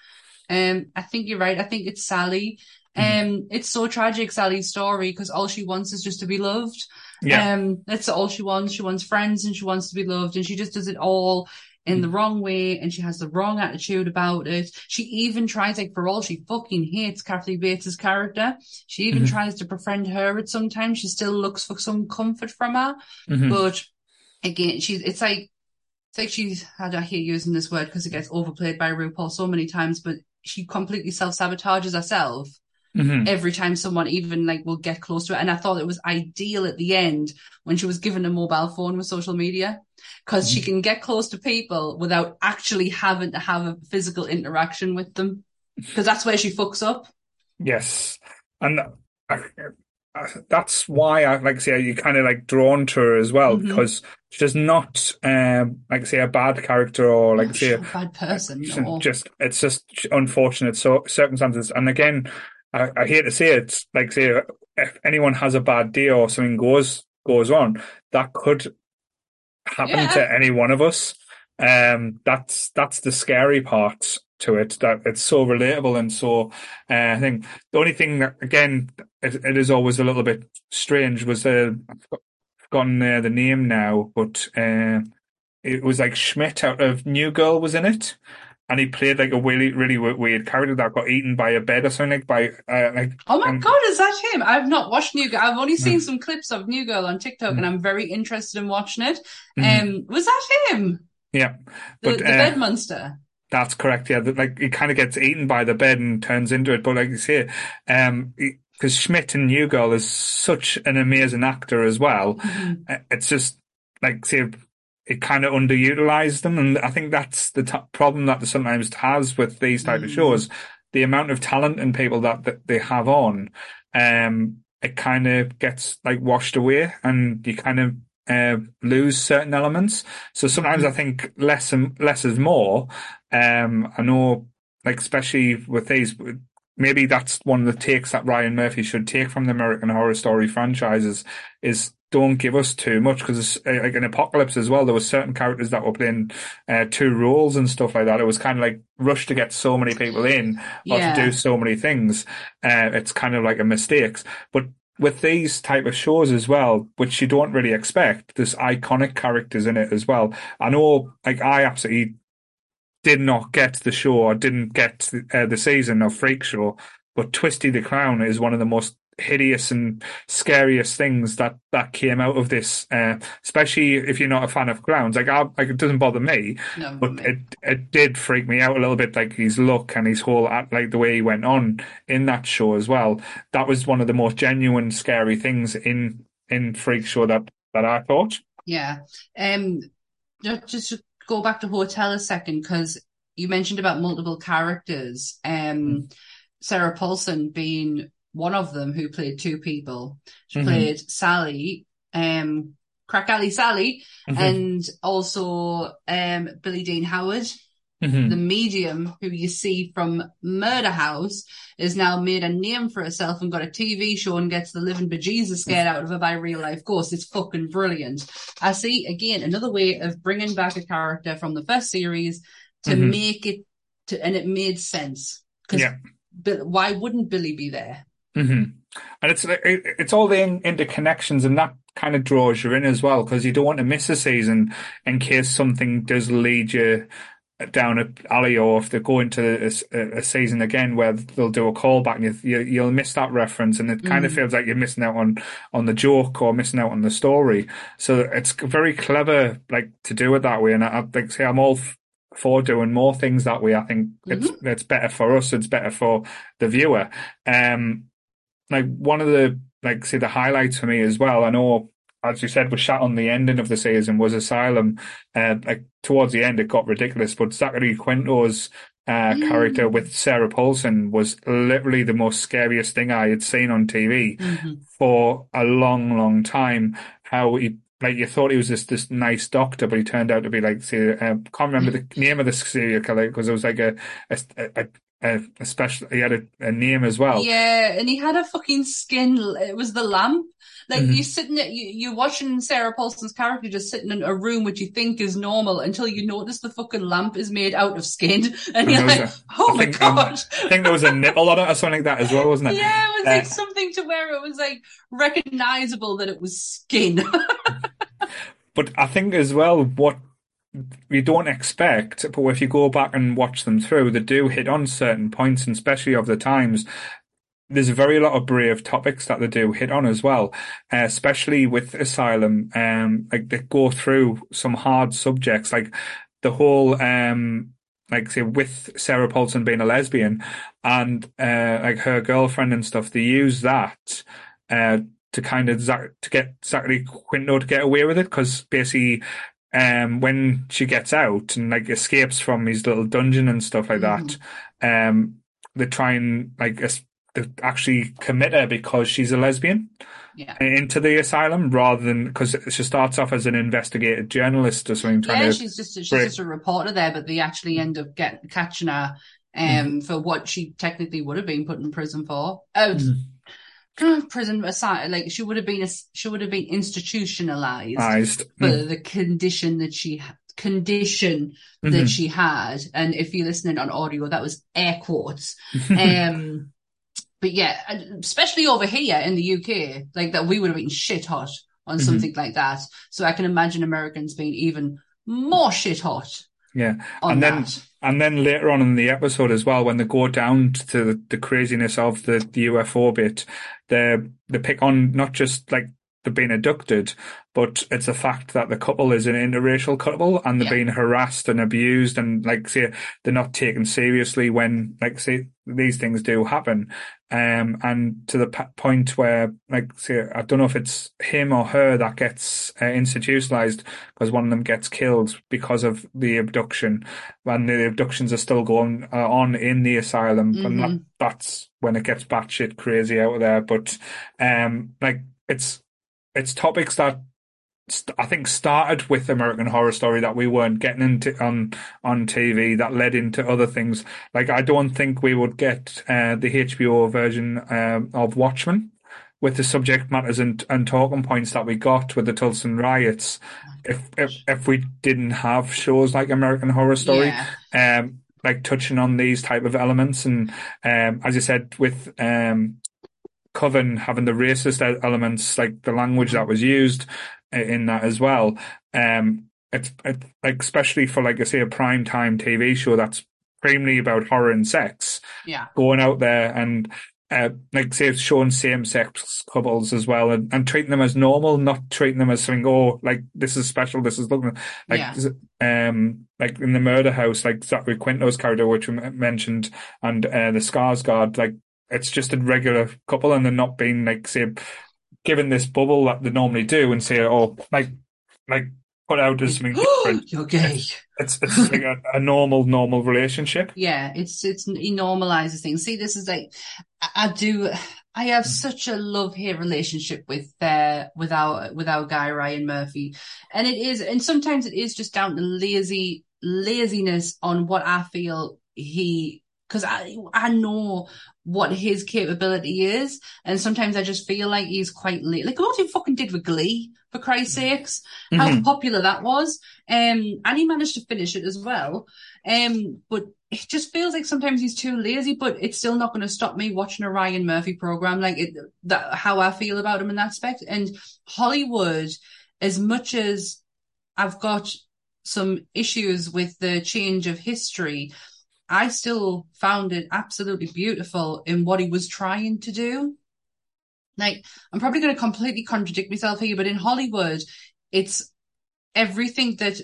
I think you're right. I think it's Sally. It's so tragic, Sally's story, because all she wants is just to be loved. Yeah. That's all she wants. She wants friends and she wants to be loved, and she just does it all in the wrong way, and she has the wrong attitude about it. She even tries, like, for all she fucking hates Kathy Bates' character, she even tries to befriend her at some time. She still looks for some comfort from her. But again, it's like she's, I don't hate using this word because it gets overplayed by RuPaul so many times, but she completely self-sabotages herself every time someone even, like, will get close to it. And I thought it was ideal at the end when she was given a mobile phone with social media, because she can get close to people without actually having to have a physical interaction with them, because that's where she fucks up. Yes. And that's why I, like, say, you kind of, like, drawn to her as well, because she's not like, say, a bad character or, like, say, a bad person. No. Just, it's just unfortunate circumstances. And again, I hate to say it, like, say, if anyone has a bad day or something goes on, that could happen to any one of us. That's the scary part to it, that it's so relatable. And so I think the only thing that, again, it is always a little bit strange was I've forgotten the name now, but it was, like, Schmidt out of New Girl was in it. And he played, like, a really, really weird character that got eaten by a bed or something, like, by... oh, my God, is that him? I've not watched New Girl. I've only seen some clips of New Girl on TikTok, and I'm very interested in watching it. Was that him? Yeah. But, the bed monster? That's correct, yeah. Like, he kind of gets eaten by the bed and turns into it. But, like you say, because Schmidt in New Girl is such an amazing actor as well. It's just, like, say... it kind of underutilized them. And I think that's the problem that they sometimes has with these type of shows. The amount of talent and people that they have on, it kind of gets, like, washed away, and you kind of lose certain elements. So sometimes I think less is more. I know, like, especially with these, maybe that's one of the takes that Ryan Murphy should take from the American Horror Story franchises is, don't give us too much, because, like, in Apocalypse as well, there were certain characters that were playing two roles and stuff like that. It was kind of like rushed to get so many people in or to do so many things. It's kind of like a mistake. But with these type of shows as well, which you don't really expect, there's iconic characters in it as well. I know, like, I absolutely did not get the show. I didn't get the season of Freak Show, but Twisty the Clown is one of the most hideous and scariest things that came out of this, especially if you're not a fan of clowns. Like it doesn't bother me, but it did freak me out a little bit, like his look and his whole act, like the way he went on in that show as well. That was one of the most genuine scary things in Freak Show that I thought. Yeah. Just to go back to Hotel a second, because you mentioned about multiple characters. Sarah Paulson being one of them, who played two people. She played Sally, Crack Alley Sally, and also Billy Dean Howard, Mm-hmm. The medium who you see from Murder House has now made a name for herself and got a TV show and gets the living bejesus scared out of her by real life ghosts. It's fucking brilliant. I see, again, another way of bringing back a character from the first series to mm-hmm. make it, to, and it made sense. Because why wouldn't Billy be there? Mm-hmm. And it's all the interconnections, and that kind of draws you in as well, because you don't want to miss a season in case something does lead you down an alley, or if they go into a season again where they'll do a callback and you'll miss that reference, and it kind of feels like you're missing out on the joke or missing out on the story. So it's very clever, like, to do it that way, and I'm all for doing more things that way. I think it's better for us, it's better for the viewer. Like, one of the, like, say, the highlights for me as well, I know, as you said, was shot on the ending of the season, was Asylum. Like, towards the end, it got ridiculous, but Zachary Quinto's character with Sarah Paulson was literally the most scariest thing I had seen on TV for a long, long time. How he, like, you thought he was this nice doctor, but he turned out to be, like, say, can't remember the name of the serial killer, because it was like a special, he had a name as well. Yeah, and he had a fucking skin. It was the lamp. Like, you're watching Sarah Paulson's character just sitting in a room which you think is normal until you notice the fucking lamp is made out of skin, and you're like, oh my god! I think there was a nipple on it or something like that as well, wasn't it? Yeah, it was like something to where it was like recognizable that it was skin. But I think as well, what you don't expect, but if you go back and watch them through, they do hit on certain points, and especially of the times. There's a very lot of brave topics that they do hit on as well, especially with Asylum. Like, they go through some hard subjects, like the whole, like, say, with Sarah Paulson being a lesbian and like her girlfriend and stuff. They use that to kind of to get Zachary Quinto to get away with it, because basically, when she gets out and, like, escapes from his little dungeon and stuff like that, they try and, like, they actually commit her because she's a lesbian into the asylum, rather than because she starts off as an investigative journalist or something. She's just a reporter there, but they actually end up catching her for what she technically would have been put in prison for. Prison aside, like, she would have been institutionalized for the condition that she had. And if you're listening on audio, that was air quotes. But yeah, especially over here in the UK, like, that we would have been shit hot on something like that. So I can imagine Americans being even more shit hot. Yeah. And then later on in the episode as well, when they go down to the craziness of the UFO bit, they pick on not just, like, they've been abducted, but it's a fact that the couple is an interracial couple, and they're being harassed and abused, and, like, say, they're not taken seriously when, like, say, these things do happen. And to the point where, like, say, I don't know if it's him or her that gets institutionalized, because one of them gets killed because of the abduction, and the abductions are still going on in the asylum. And that's when it gets batshit crazy out of there. But like, it's topics that I think started with American Horror Story that we weren't getting into on TV, that led into other things. Like, I don't think we would get the HBO version of Watchmen with the subject matters and talking points that we got with the Tulsa riots if we didn't have shows like American Horror Story. Yeah. Like, touching on these type of elements, and as you said, with Coven having the racist elements, like the language that was used in that as well. It's like, especially for, like I say, a prime time TV show that's primarily about horror and sex. Yeah, going out there and like, say, showing same sex couples as well, and treating them as normal, not treating them as something. Oh, like, this is special. This is looking like like in the Murder House, like Zachary Quinto's character, which we mentioned, and the Scarsgard, like. It's just a regular couple, and they're not being, like, say, given this bubble that they normally do, and say, oh, like put out as something different. You're gay. It's like a normal relationship. Yeah, it normalizes things. See, this is like, I have such a love-hate relationship with our guy Ryan Murphy, and sometimes it is just down to lazy. laziness on what I feel he, because I know what his capability is, and sometimes I just feel like he's quite late. Like what he fucking did with Glee, for Christ's sakes, how popular that was, and he managed to finish it as well. But it just feels like sometimes he's too lazy. But it's still not going to stop me watching a Ryan Murphy program. Like how I feel about him in that aspect. And Hollywood, as much as I've got some issues with the change of history, I still found it absolutely beautiful in what he was trying to do. Like, I'm probably going to completely contradict myself here, but in Hollywood, it's everything that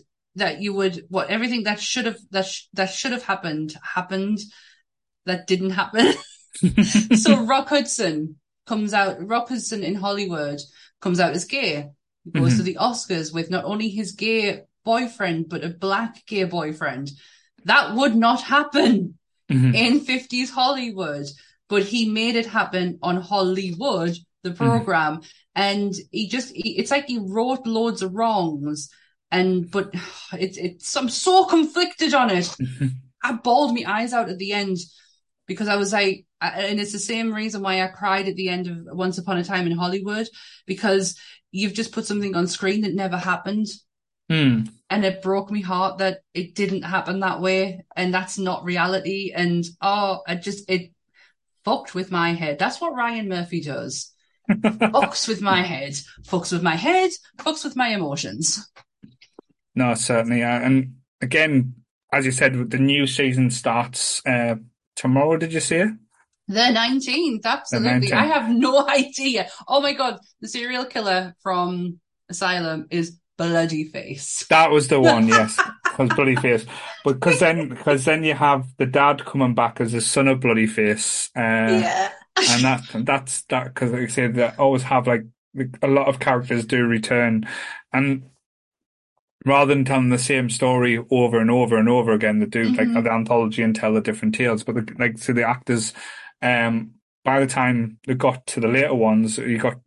should have happened that didn't happen. So Rock Hudson in Hollywood comes out as gay. He goes to the Oscars with not only his gay boyfriend, but a black gay boyfriend. That would not happen in 50s Hollywood, but he made it happen on Hollywood, the program. And it's like he wrote loads of wrongs, but it's I'm so conflicted on it. I bawled my eyes out at the end because I was like, and it's the same reason why I cried at the end of Once Upon a Time in Hollywood, because you've just put something on screen that never happened. And it broke my heart that it didn't happen that way, and that's not reality. And it fucked with my head. That's what Ryan Murphy does. Fucks with my head, fucks with my head, fucks with my emotions. No, certainly. And again, as you said, the new season starts tomorrow. Did you see it? The 19th, absolutely. The 19th. I have no idea. Oh my God, the serial killer from Asylum is Bloody Face. That was the one, yes. Because Bloody Face. Because then you have the dad coming back as the son of Bloody Face. Yeah. And that's that, because like I say, they always have, like, a lot of characters do return. And rather than telling the same story over and over and over again, they do like the anthology and tell the different tales. But the actors, by the time they got to the later ones, you got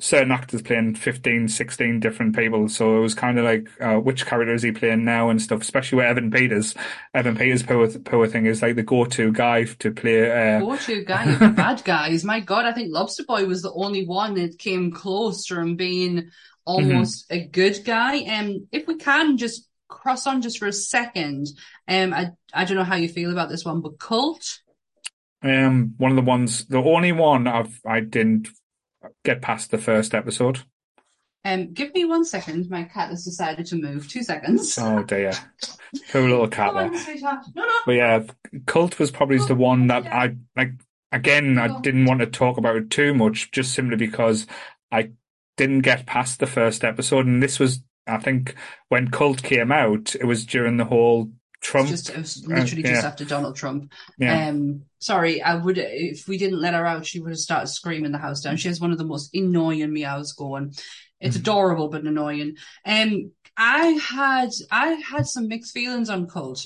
certain actors playing 15, 16 different people. So it was kind of like, which character is he playing now and stuff, especially with Evan Peters. Evan Peters' power thing is like the go-to guy to play... go-to guy for bad guys. My God, I think Lobster Boy was the only one that came close to him being almost a good guy. If we can just cross on just for a second, I don't know how you feel about this one, but Cult? One of the ones... The only one I didn't get past the first episode. Give me 1 second. My cat has decided to move. 2 seconds. Oh dear. Poor little cat. Come on, sweetheart. No, no. But yeah, Cult was probably the one that I like. Again, I didn't want to talk about it too much, just simply because I didn't get past the first episode. And this was, I think, when Cult came out, it was during the whole Trump. It was literally just after Donald Trump. Yeah. Sorry, if we didn't let her out, she would have started screaming the house down. She has one of the most annoying meows going. It's adorable, but annoying. I had some mixed feelings on Cult.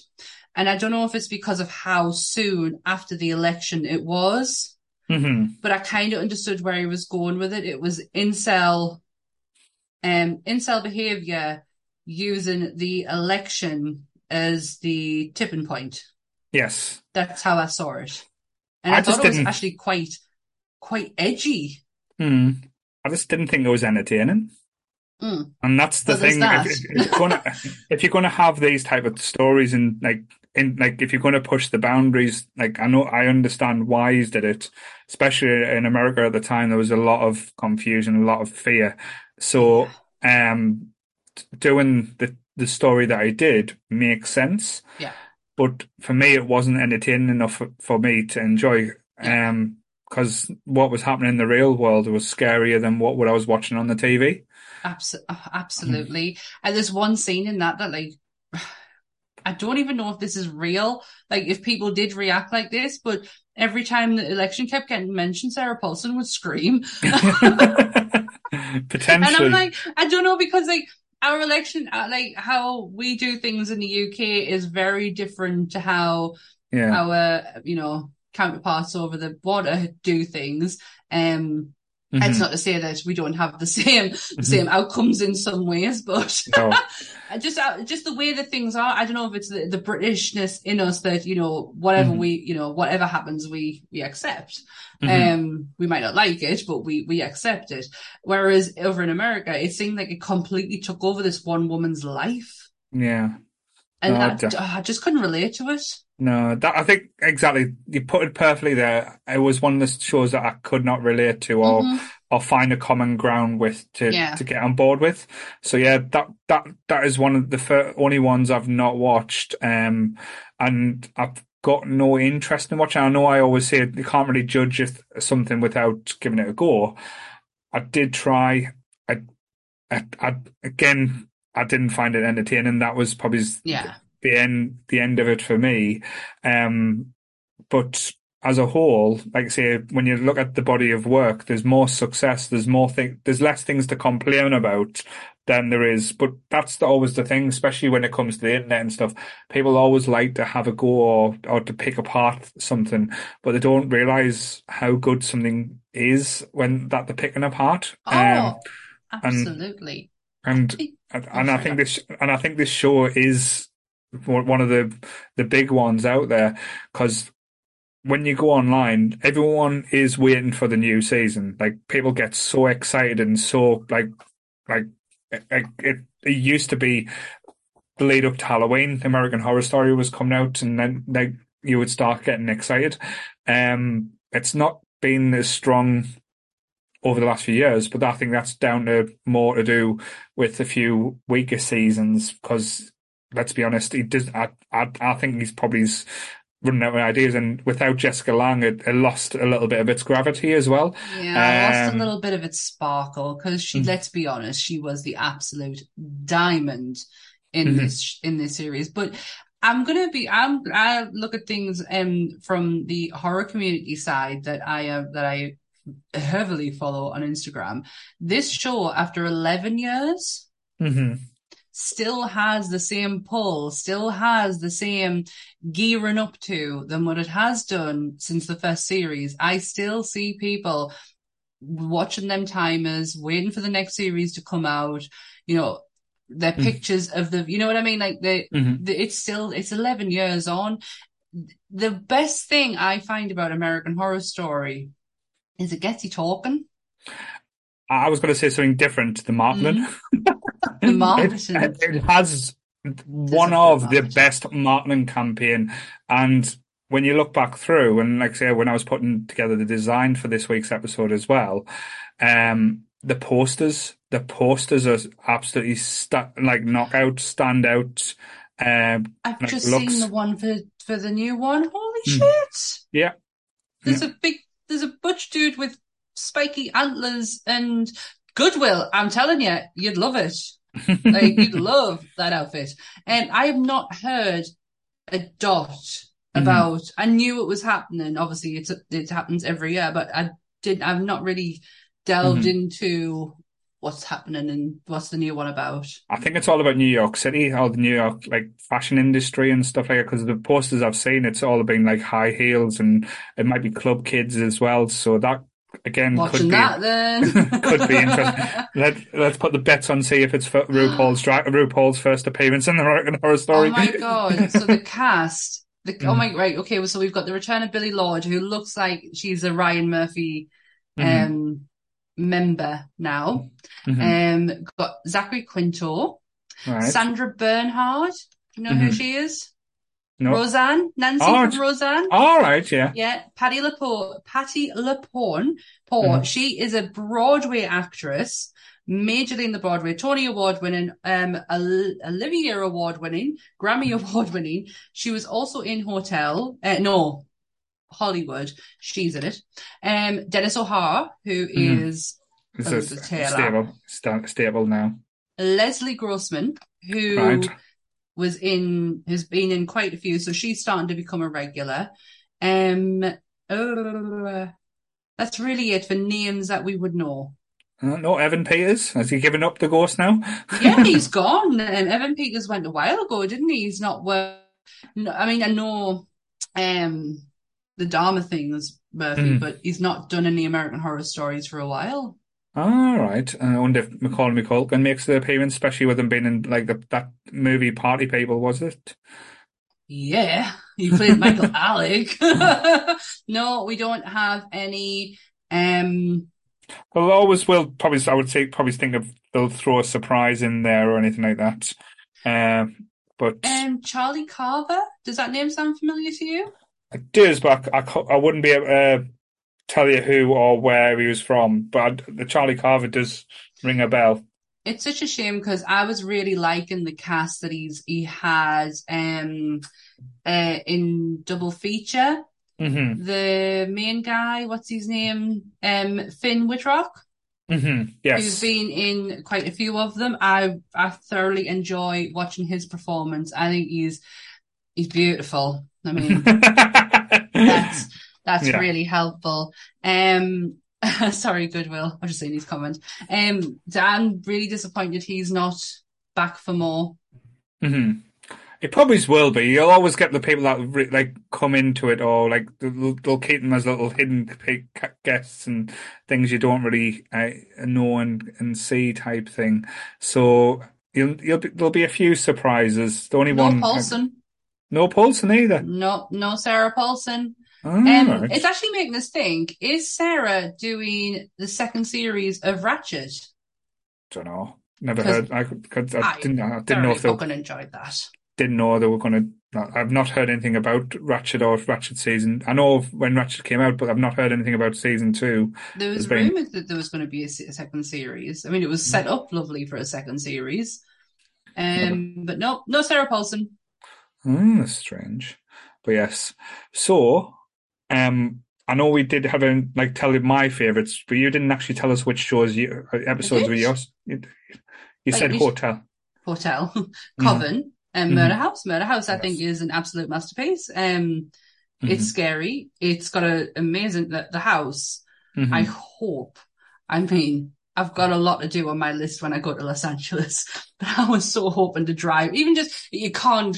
And I don't know if it's because of how soon after the election it was, but I kind of understood where he was going with it. It was incel behavior using the election as the tipping point. Yes. That's how I saw it. And I thought it was actually quite edgy. I just didn't think it was entertaining. And that's the thing. That. If you're going to have these type of stories and like if you're going to push the boundaries, like I understand why he did it, especially in America at the time, there was a lot of confusion, a lot of fear. So doing the story that I did makes sense. Yeah. But for me, it wasn't entertaining enough for me to enjoy, because what was happening in the real world was scarier than what I was watching on the TV. Absolutely. And there's one scene in that like, I don't even know if this is real, like if people did react like this, but every time the election kept getting mentioned, Sarah Paulson would scream. Potentially. And I'm like, I don't know, because like, our election, like how we do things in the UK, is very different to how our counterparts over the border do things. Mm-hmm. It's not to say that we don't have the same outcomes in some ways, but no. just the way that things are. I don't know if it's the Britishness in us that, you know, whatever mm-hmm. Whatever happens, we accept. Mm-hmm. We might not like it, but we accept it. Whereas over in America, it seemed like it completely took over this one woman's life. Yeah, and I just couldn't relate to it. No, I think exactly. You put it perfectly there. It was one of the shows that I could not relate to or find a common ground with to get on board with. So yeah, that is one of the only ones I've not watched. And I've got no interest in watching. I know I always say you can't really judge if something without giving it a go. I did try. I didn't find it entertaining. That was probably the end of it for me, but as a whole, like I say, when you look at the body of work, there's more success, there's more there's less things to complain about than there is. But that's always the thing, especially when it comes to the internet and stuff. People always like to have a go or to pick apart something, but they don't realize how good something is when they're picking apart. Absolutely. And I think this show is one of the big ones out there, because when you go online, everyone is waiting for the new season. Like, people get so excited and so like it used to be the lead up to Halloween. American Horror Story was coming out, and then you would start getting excited. It's not been as strong over the last few years, but I think that's down to more to do with a few weaker seasons, because let's be honest, he does. I think he's probably running out of ideas, and without Jessica Lange, it lost a little bit of its gravity as well. Yeah, it lost a little bit of its sparkle, because she, let's be honest, she was the absolute diamond in this series. But I look at things from the horror community side that I heavily follow on Instagram. This show, after 11 years. Mm-hmm. Still has the same pull, still has the same gearing up to than what it has done since the first series. I still see people watching them timers, waiting for the next series to come out, their pictures of the, you know what I mean? Like it's 11 years on. The best thing I find about American Horror Story is it gets you talking. I was going to say something different to the marketing. The marketing. It has one of the best marketing campaign. And when you look back through, and like I say, when I was putting together the design for this week's episode as well, the posters are absolutely knockout, standout. I've just seen the one for the new one. Holy shit! Yeah, there's a butch dude with spiky antlers and Goodwill. I'm telling you, you'd love it. Like, you'd love that outfit. And I have not heard a dot about. I knew it was happening. Obviously, it happens every year, but I've not really delved into what's happening and what's the new one about. I think it's all about New York City, all the New York fashion industry and stuff like that, because the posters I've seen, it's all been high heels, and it might be club kids as well. So that, again, could be interesting. Let's put the bets on, see if it's for RuPaul's first appearance in the American Horror Story. Oh my god! So the cast, so we've got the return of Billy Lourd, who looks like she's a Ryan Murphy member now. Got Zachary Quinto, Sandra Bernhard. Do you know who she is? Nope. Roseanne, Nancy from Roseanne. All right, yeah. Yeah, Patti LuPone. She is a Broadway actress, majorly in the Broadway, Tony Award winning, Olivier Award winning, Grammy Award winning. She was also in Hollywood. She's in it. Dennis O'Hare, who is Elizabeth Taylor. Stable now. Leslie Grossman, who... Right. has been in quite a few, so she's starting to become a regular. That's really it for names that we would know. No, Evan Peters. Has he given up the ghost now? Yeah, he's gone. Evan Peters went a while ago, didn't he? He's not worth. I know the Dharma thing as Murphy, but he's not done any American Horror Stories for a while. All right. I wonder if Macaulay Culkin makes an appearance, especially with him being in like that movie Party People, was it? Yeah, he played Michael Alec. No, we don't have any. Well, always will probably. I would say probably think of they'll throw a surprise in there or anything like that. But Charlie Carver, does that name sound familiar to you? It does, but I wouldn't be able to tell you who or where he was from. But the Charlie Carver does ring a bell. It's such a shame because I was really liking the cast that he has in Double Feature. Mm-hmm. The main guy, what's his name? Finn Wittrock. Mm-hmm. Yes. Who's been in quite a few of them. I thoroughly enjoy watching his performance. I think he's beautiful. I mean, that's really helpful. Sorry, Goodwill. I've just seen his comment. I'm really disappointed he's not back for more. Mm-hmm. It probably will be. You'll always get the people that like come into it, or like they'll keep them as little hidden guests and things you don't really know and see type thing. So there'll be a few surprises. The only one, no Paulson either. No Sarah Paulson. Right. It's actually making us think: is Sarah doing the second series of Ratched? Don't know. Never heard. I didn't know if they fucking enjoyed that. Didn't know they were going to... I've not heard anything about Ratched or Ratched season. I know when Ratched came out, but I've not heard anything about season 2. There was rumoured that there was going to be a second series. I mean, it was set up lovely for a second series. But no Sarah Paulson. That's strange. But yes. So, I know we did have tell you my favourites, but you didn't actually tell us which episodes were yours. You said Hotel. Hotel. Coven. Mm. Murder House, I think, is an absolute masterpiece. It's scary. It's got an amazing... The house, I hope... I mean, I've got a lot to do on my list when I go to Los Angeles, but I was so hoping to drive. Even just... You can't...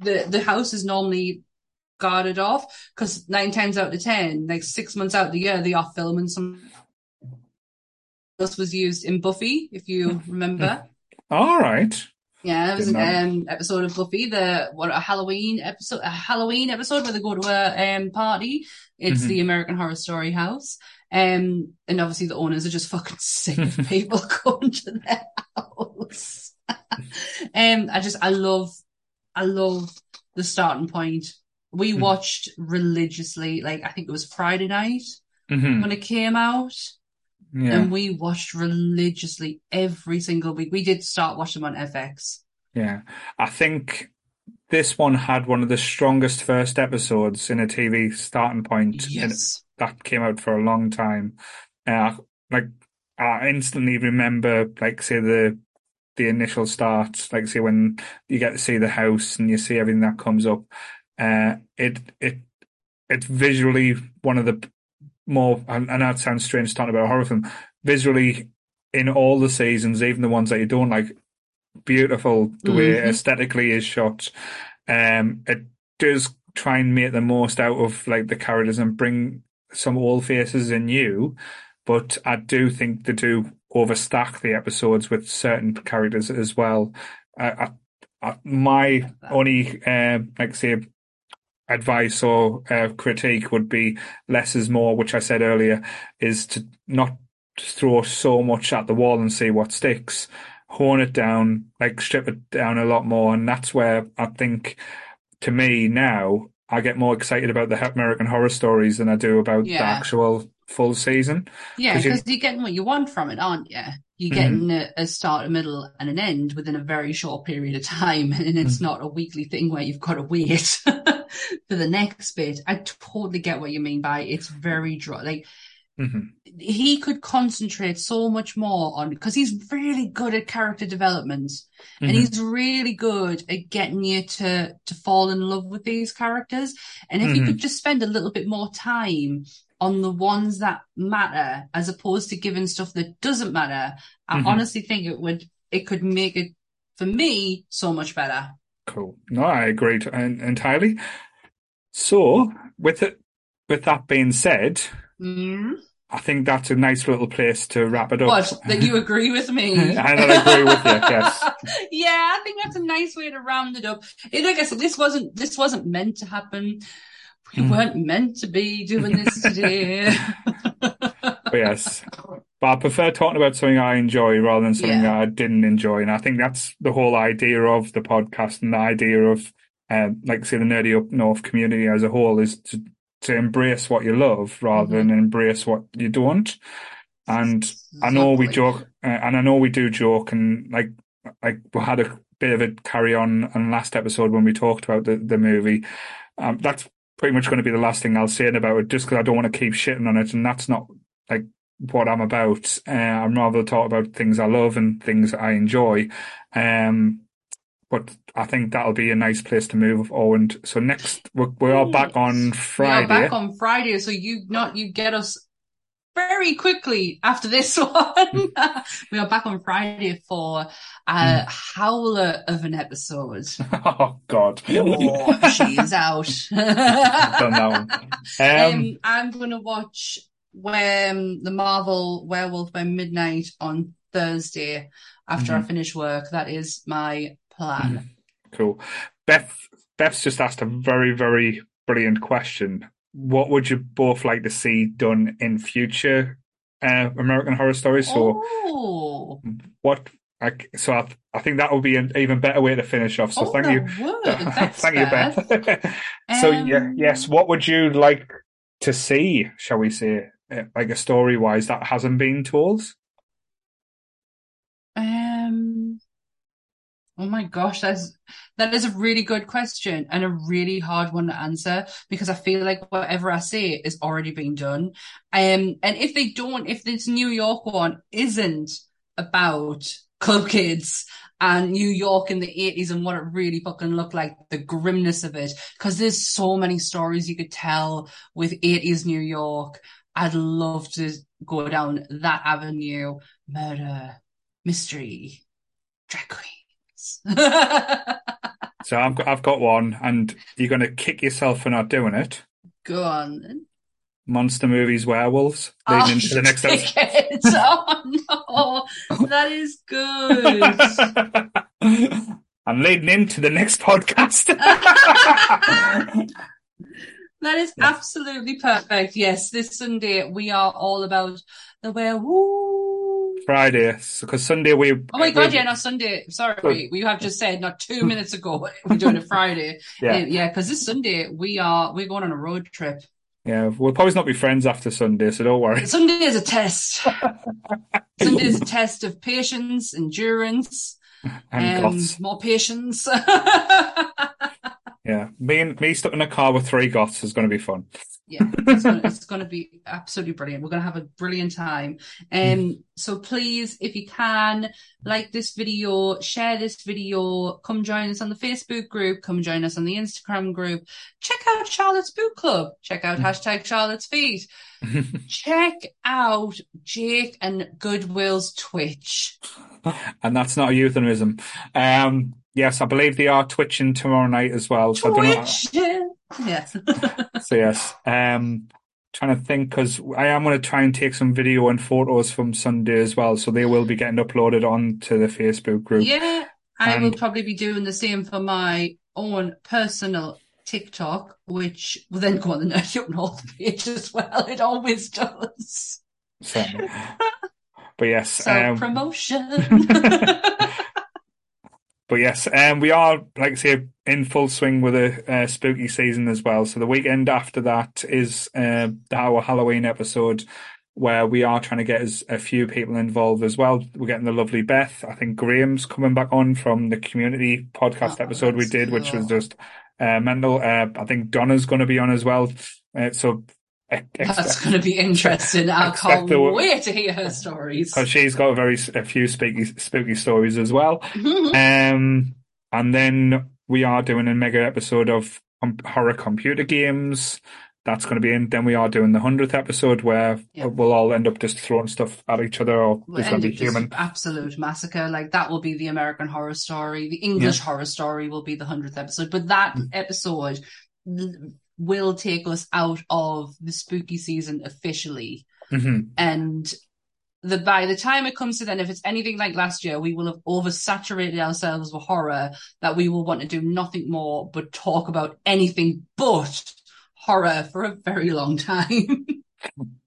The house is normally guarded off, because 9 times out of 10, like 6 months out of the year, they are filming some... This was used in Buffy, if you remember. All right. Yeah, it was an episode of Buffy, a Halloween episode where they go to a party. It's the American Horror Story house. And obviously the owners are just fucking sick of people going to their house. I love the starting point. We watched religiously, like I think it was Friday night when it came out. Yeah. And we watched religiously every single week. We did start watching them on FX. Yeah. I think this one had one of the strongest first episodes in a TV starting point. Yes. And that came out for a long time. I instantly remember, the initial start, when you get to see the house and you see everything that comes up. It's visually one of the... more, and I know it sounds strange talking about a horror film, visually in all the seasons, even the ones that you don't like, beautiful the way it aesthetically is shot. It does try and make the most out of the characters and bring some old faces in new, but I do think they do overstack the episodes with certain characters as well. My only advice or critique would be less is more, which I said earlier, is to not throw so much at the wall and see what sticks. Hone it down, strip it down a lot more, and that's where I think, to me now, I get more excited about the American Horror Stories than I do about the actual full season. Yeah, because you're getting what you want from it, aren't you? You're getting a start, a middle, and an end within a very short period of time, and it's not a weekly thing where you've got to wait for the next bit. I totally get what you mean by it's very dry. He could concentrate so much more on, because he's really good at character development, and he's really good at getting you to fall in love with these characters. And if you could just spend a little bit more time on the ones that matter, as opposed to giving stuff that doesn't matter, I honestly think it could make it, for me, so much better. Cool. No, I agree entirely. So, with it With that being said, I think that's a nice little place to wrap it up. What? That you agree with me? And I agree with you, I guess. Yeah, I think that's a nice way to round it up. Like I said, this wasn't meant to happen. We weren't meant to be doing this today. Yes. But I prefer talking about something I enjoy rather than something that I didn't enjoy. And I think that's the whole idea of the podcast and the idea of, the Nerdy Up North community as a whole is to embrace what you love rather than embrace what you don't. And I know we joke, and I know we do joke, and like we had a bit of a carry on last episode when we talked about the movie. That's pretty much going to be the last thing I'll say about it, just because I don't want to keep shitting on it, and that's not like what I'm about. I'm rather talk about things I love and things I enjoy. But I think that'll be a nice place to move on. So next, we are back on Friday. We are back on Friday, so you get us very quickly after this one. We are back on Friday for a howler of an episode. Oh, God. Oh, she's out. I don't know. I'm going to watch the Marvel Werewolf by Midnight on Thursday after I finish work. That is my plan. Cool. Beth's just asked a very, very brilliant question. What would you both like to see done in future American Horror Stories? So I think that would be an even better way to finish off. So thank you. Thank you, Beth. So yes, what would you like to see, shall we say, like a story-wise that hasn't been told? Oh my gosh, that is a really good question and a really hard one to answer, because I feel like whatever I say is already being done. And if this New York one isn't about club kids and New York in the 80s and what it really fucking looked like, the grimness of it, because there's so many stories you could tell with 80s New York. I'd love to go down that avenue. Murder, mystery, drag queen. So I've got one, and you're going to kick yourself for not doing it. Go on then. Monster movies, werewolves. Leading into the next episode. Oh no, that is good. I'm leading into the next podcast. That is absolutely perfect. Yes, this Sunday we are all about the werewolves. Friday, because Sunday we... Oh my God, yeah, not Sunday. Sorry, we have just said not 2 minutes ago we're doing it Friday. Yeah, because this Sunday we're going on a road trip. Yeah, we'll probably not be friends after Sunday, so don't worry. Sunday is a test. Sunday is a test of patience, endurance, and goths. More patience. Yeah, me stuck in a car with three goths is going to be fun. Yeah, it's going to be absolutely brilliant. We're going to have a brilliant time. So please, if you can, like this video, share this video, come join us on the Facebook group, come join us on the Instagram group, check out Charlotte's Book Club, check out #CharlottesFeet, check out Jake and Goodwill's Twitch. And that's not a euphemism. Yes, I believe they are twitching tomorrow night as well. So yes. So yes, trying to think, because I am going to try and take some video and photos from Sunday as well, so they will be getting uploaded onto the Facebook group. Yeah, I will probably be doing the same for my own personal TikTok, which will then go on the Nerdy Up North page as well. It always does. So, but yes, promotion. But yes, we are, like I say, in full swing with a spooky season as well. So the weekend after that is our Halloween episode, where we are trying to get a few people involved as well. We're getting the lovely Beth. I think Graham's coming back on from the community podcast episode we did, which was just mental. I think Donna's going to be on as well. That's going to be interesting. I can't wait to hear her stories, because she's got a few spooky stories as well. And then we are doing a mega episode of horror computer games. That's going to be in. Then we are doing the 100th episode, where we'll all end up just throwing stuff at each other, or it's going to be human absolute massacre. Like, that will be the American Horror Story. The English Horror Story will be the 100th episode, but that episode will take us out of the spooky season officially. Mm-hmm. And by the time it comes to then, if it's anything like last year, we will have oversaturated ourselves with horror, that we will want to do nothing more but talk about anything but horror for a very long time.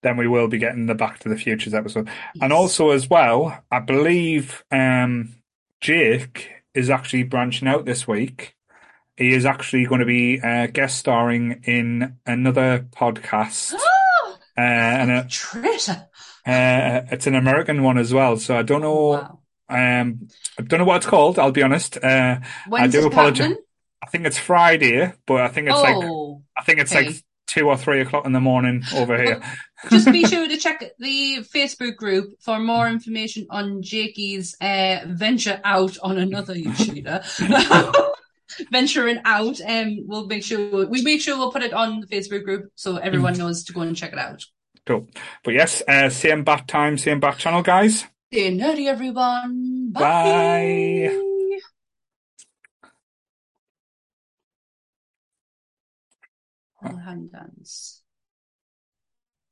Then we will be getting the Back to the Futures episode. Yes. And also as well, I believe Jake is actually branching out this week. He is actually going to be guest starring in another podcast. Traitor. It's an American one as well, so I don't know. Wow. I don't know what it's called. I'll be honest. I do apologize. I think it's Friday, but I think it's like 2 or 3 o'clock in the morning over here. Just be sure to check the Facebook group for more information on Jakey's venture out on another YouTuber. Venturing out, and we'll make sure we'll put it on the Facebook group so everyone knows to go and check it out. Cool. But yes, same bat time, same bat channel, guys. Stay nerdy, everyone. Bye. Bye. Hand dance.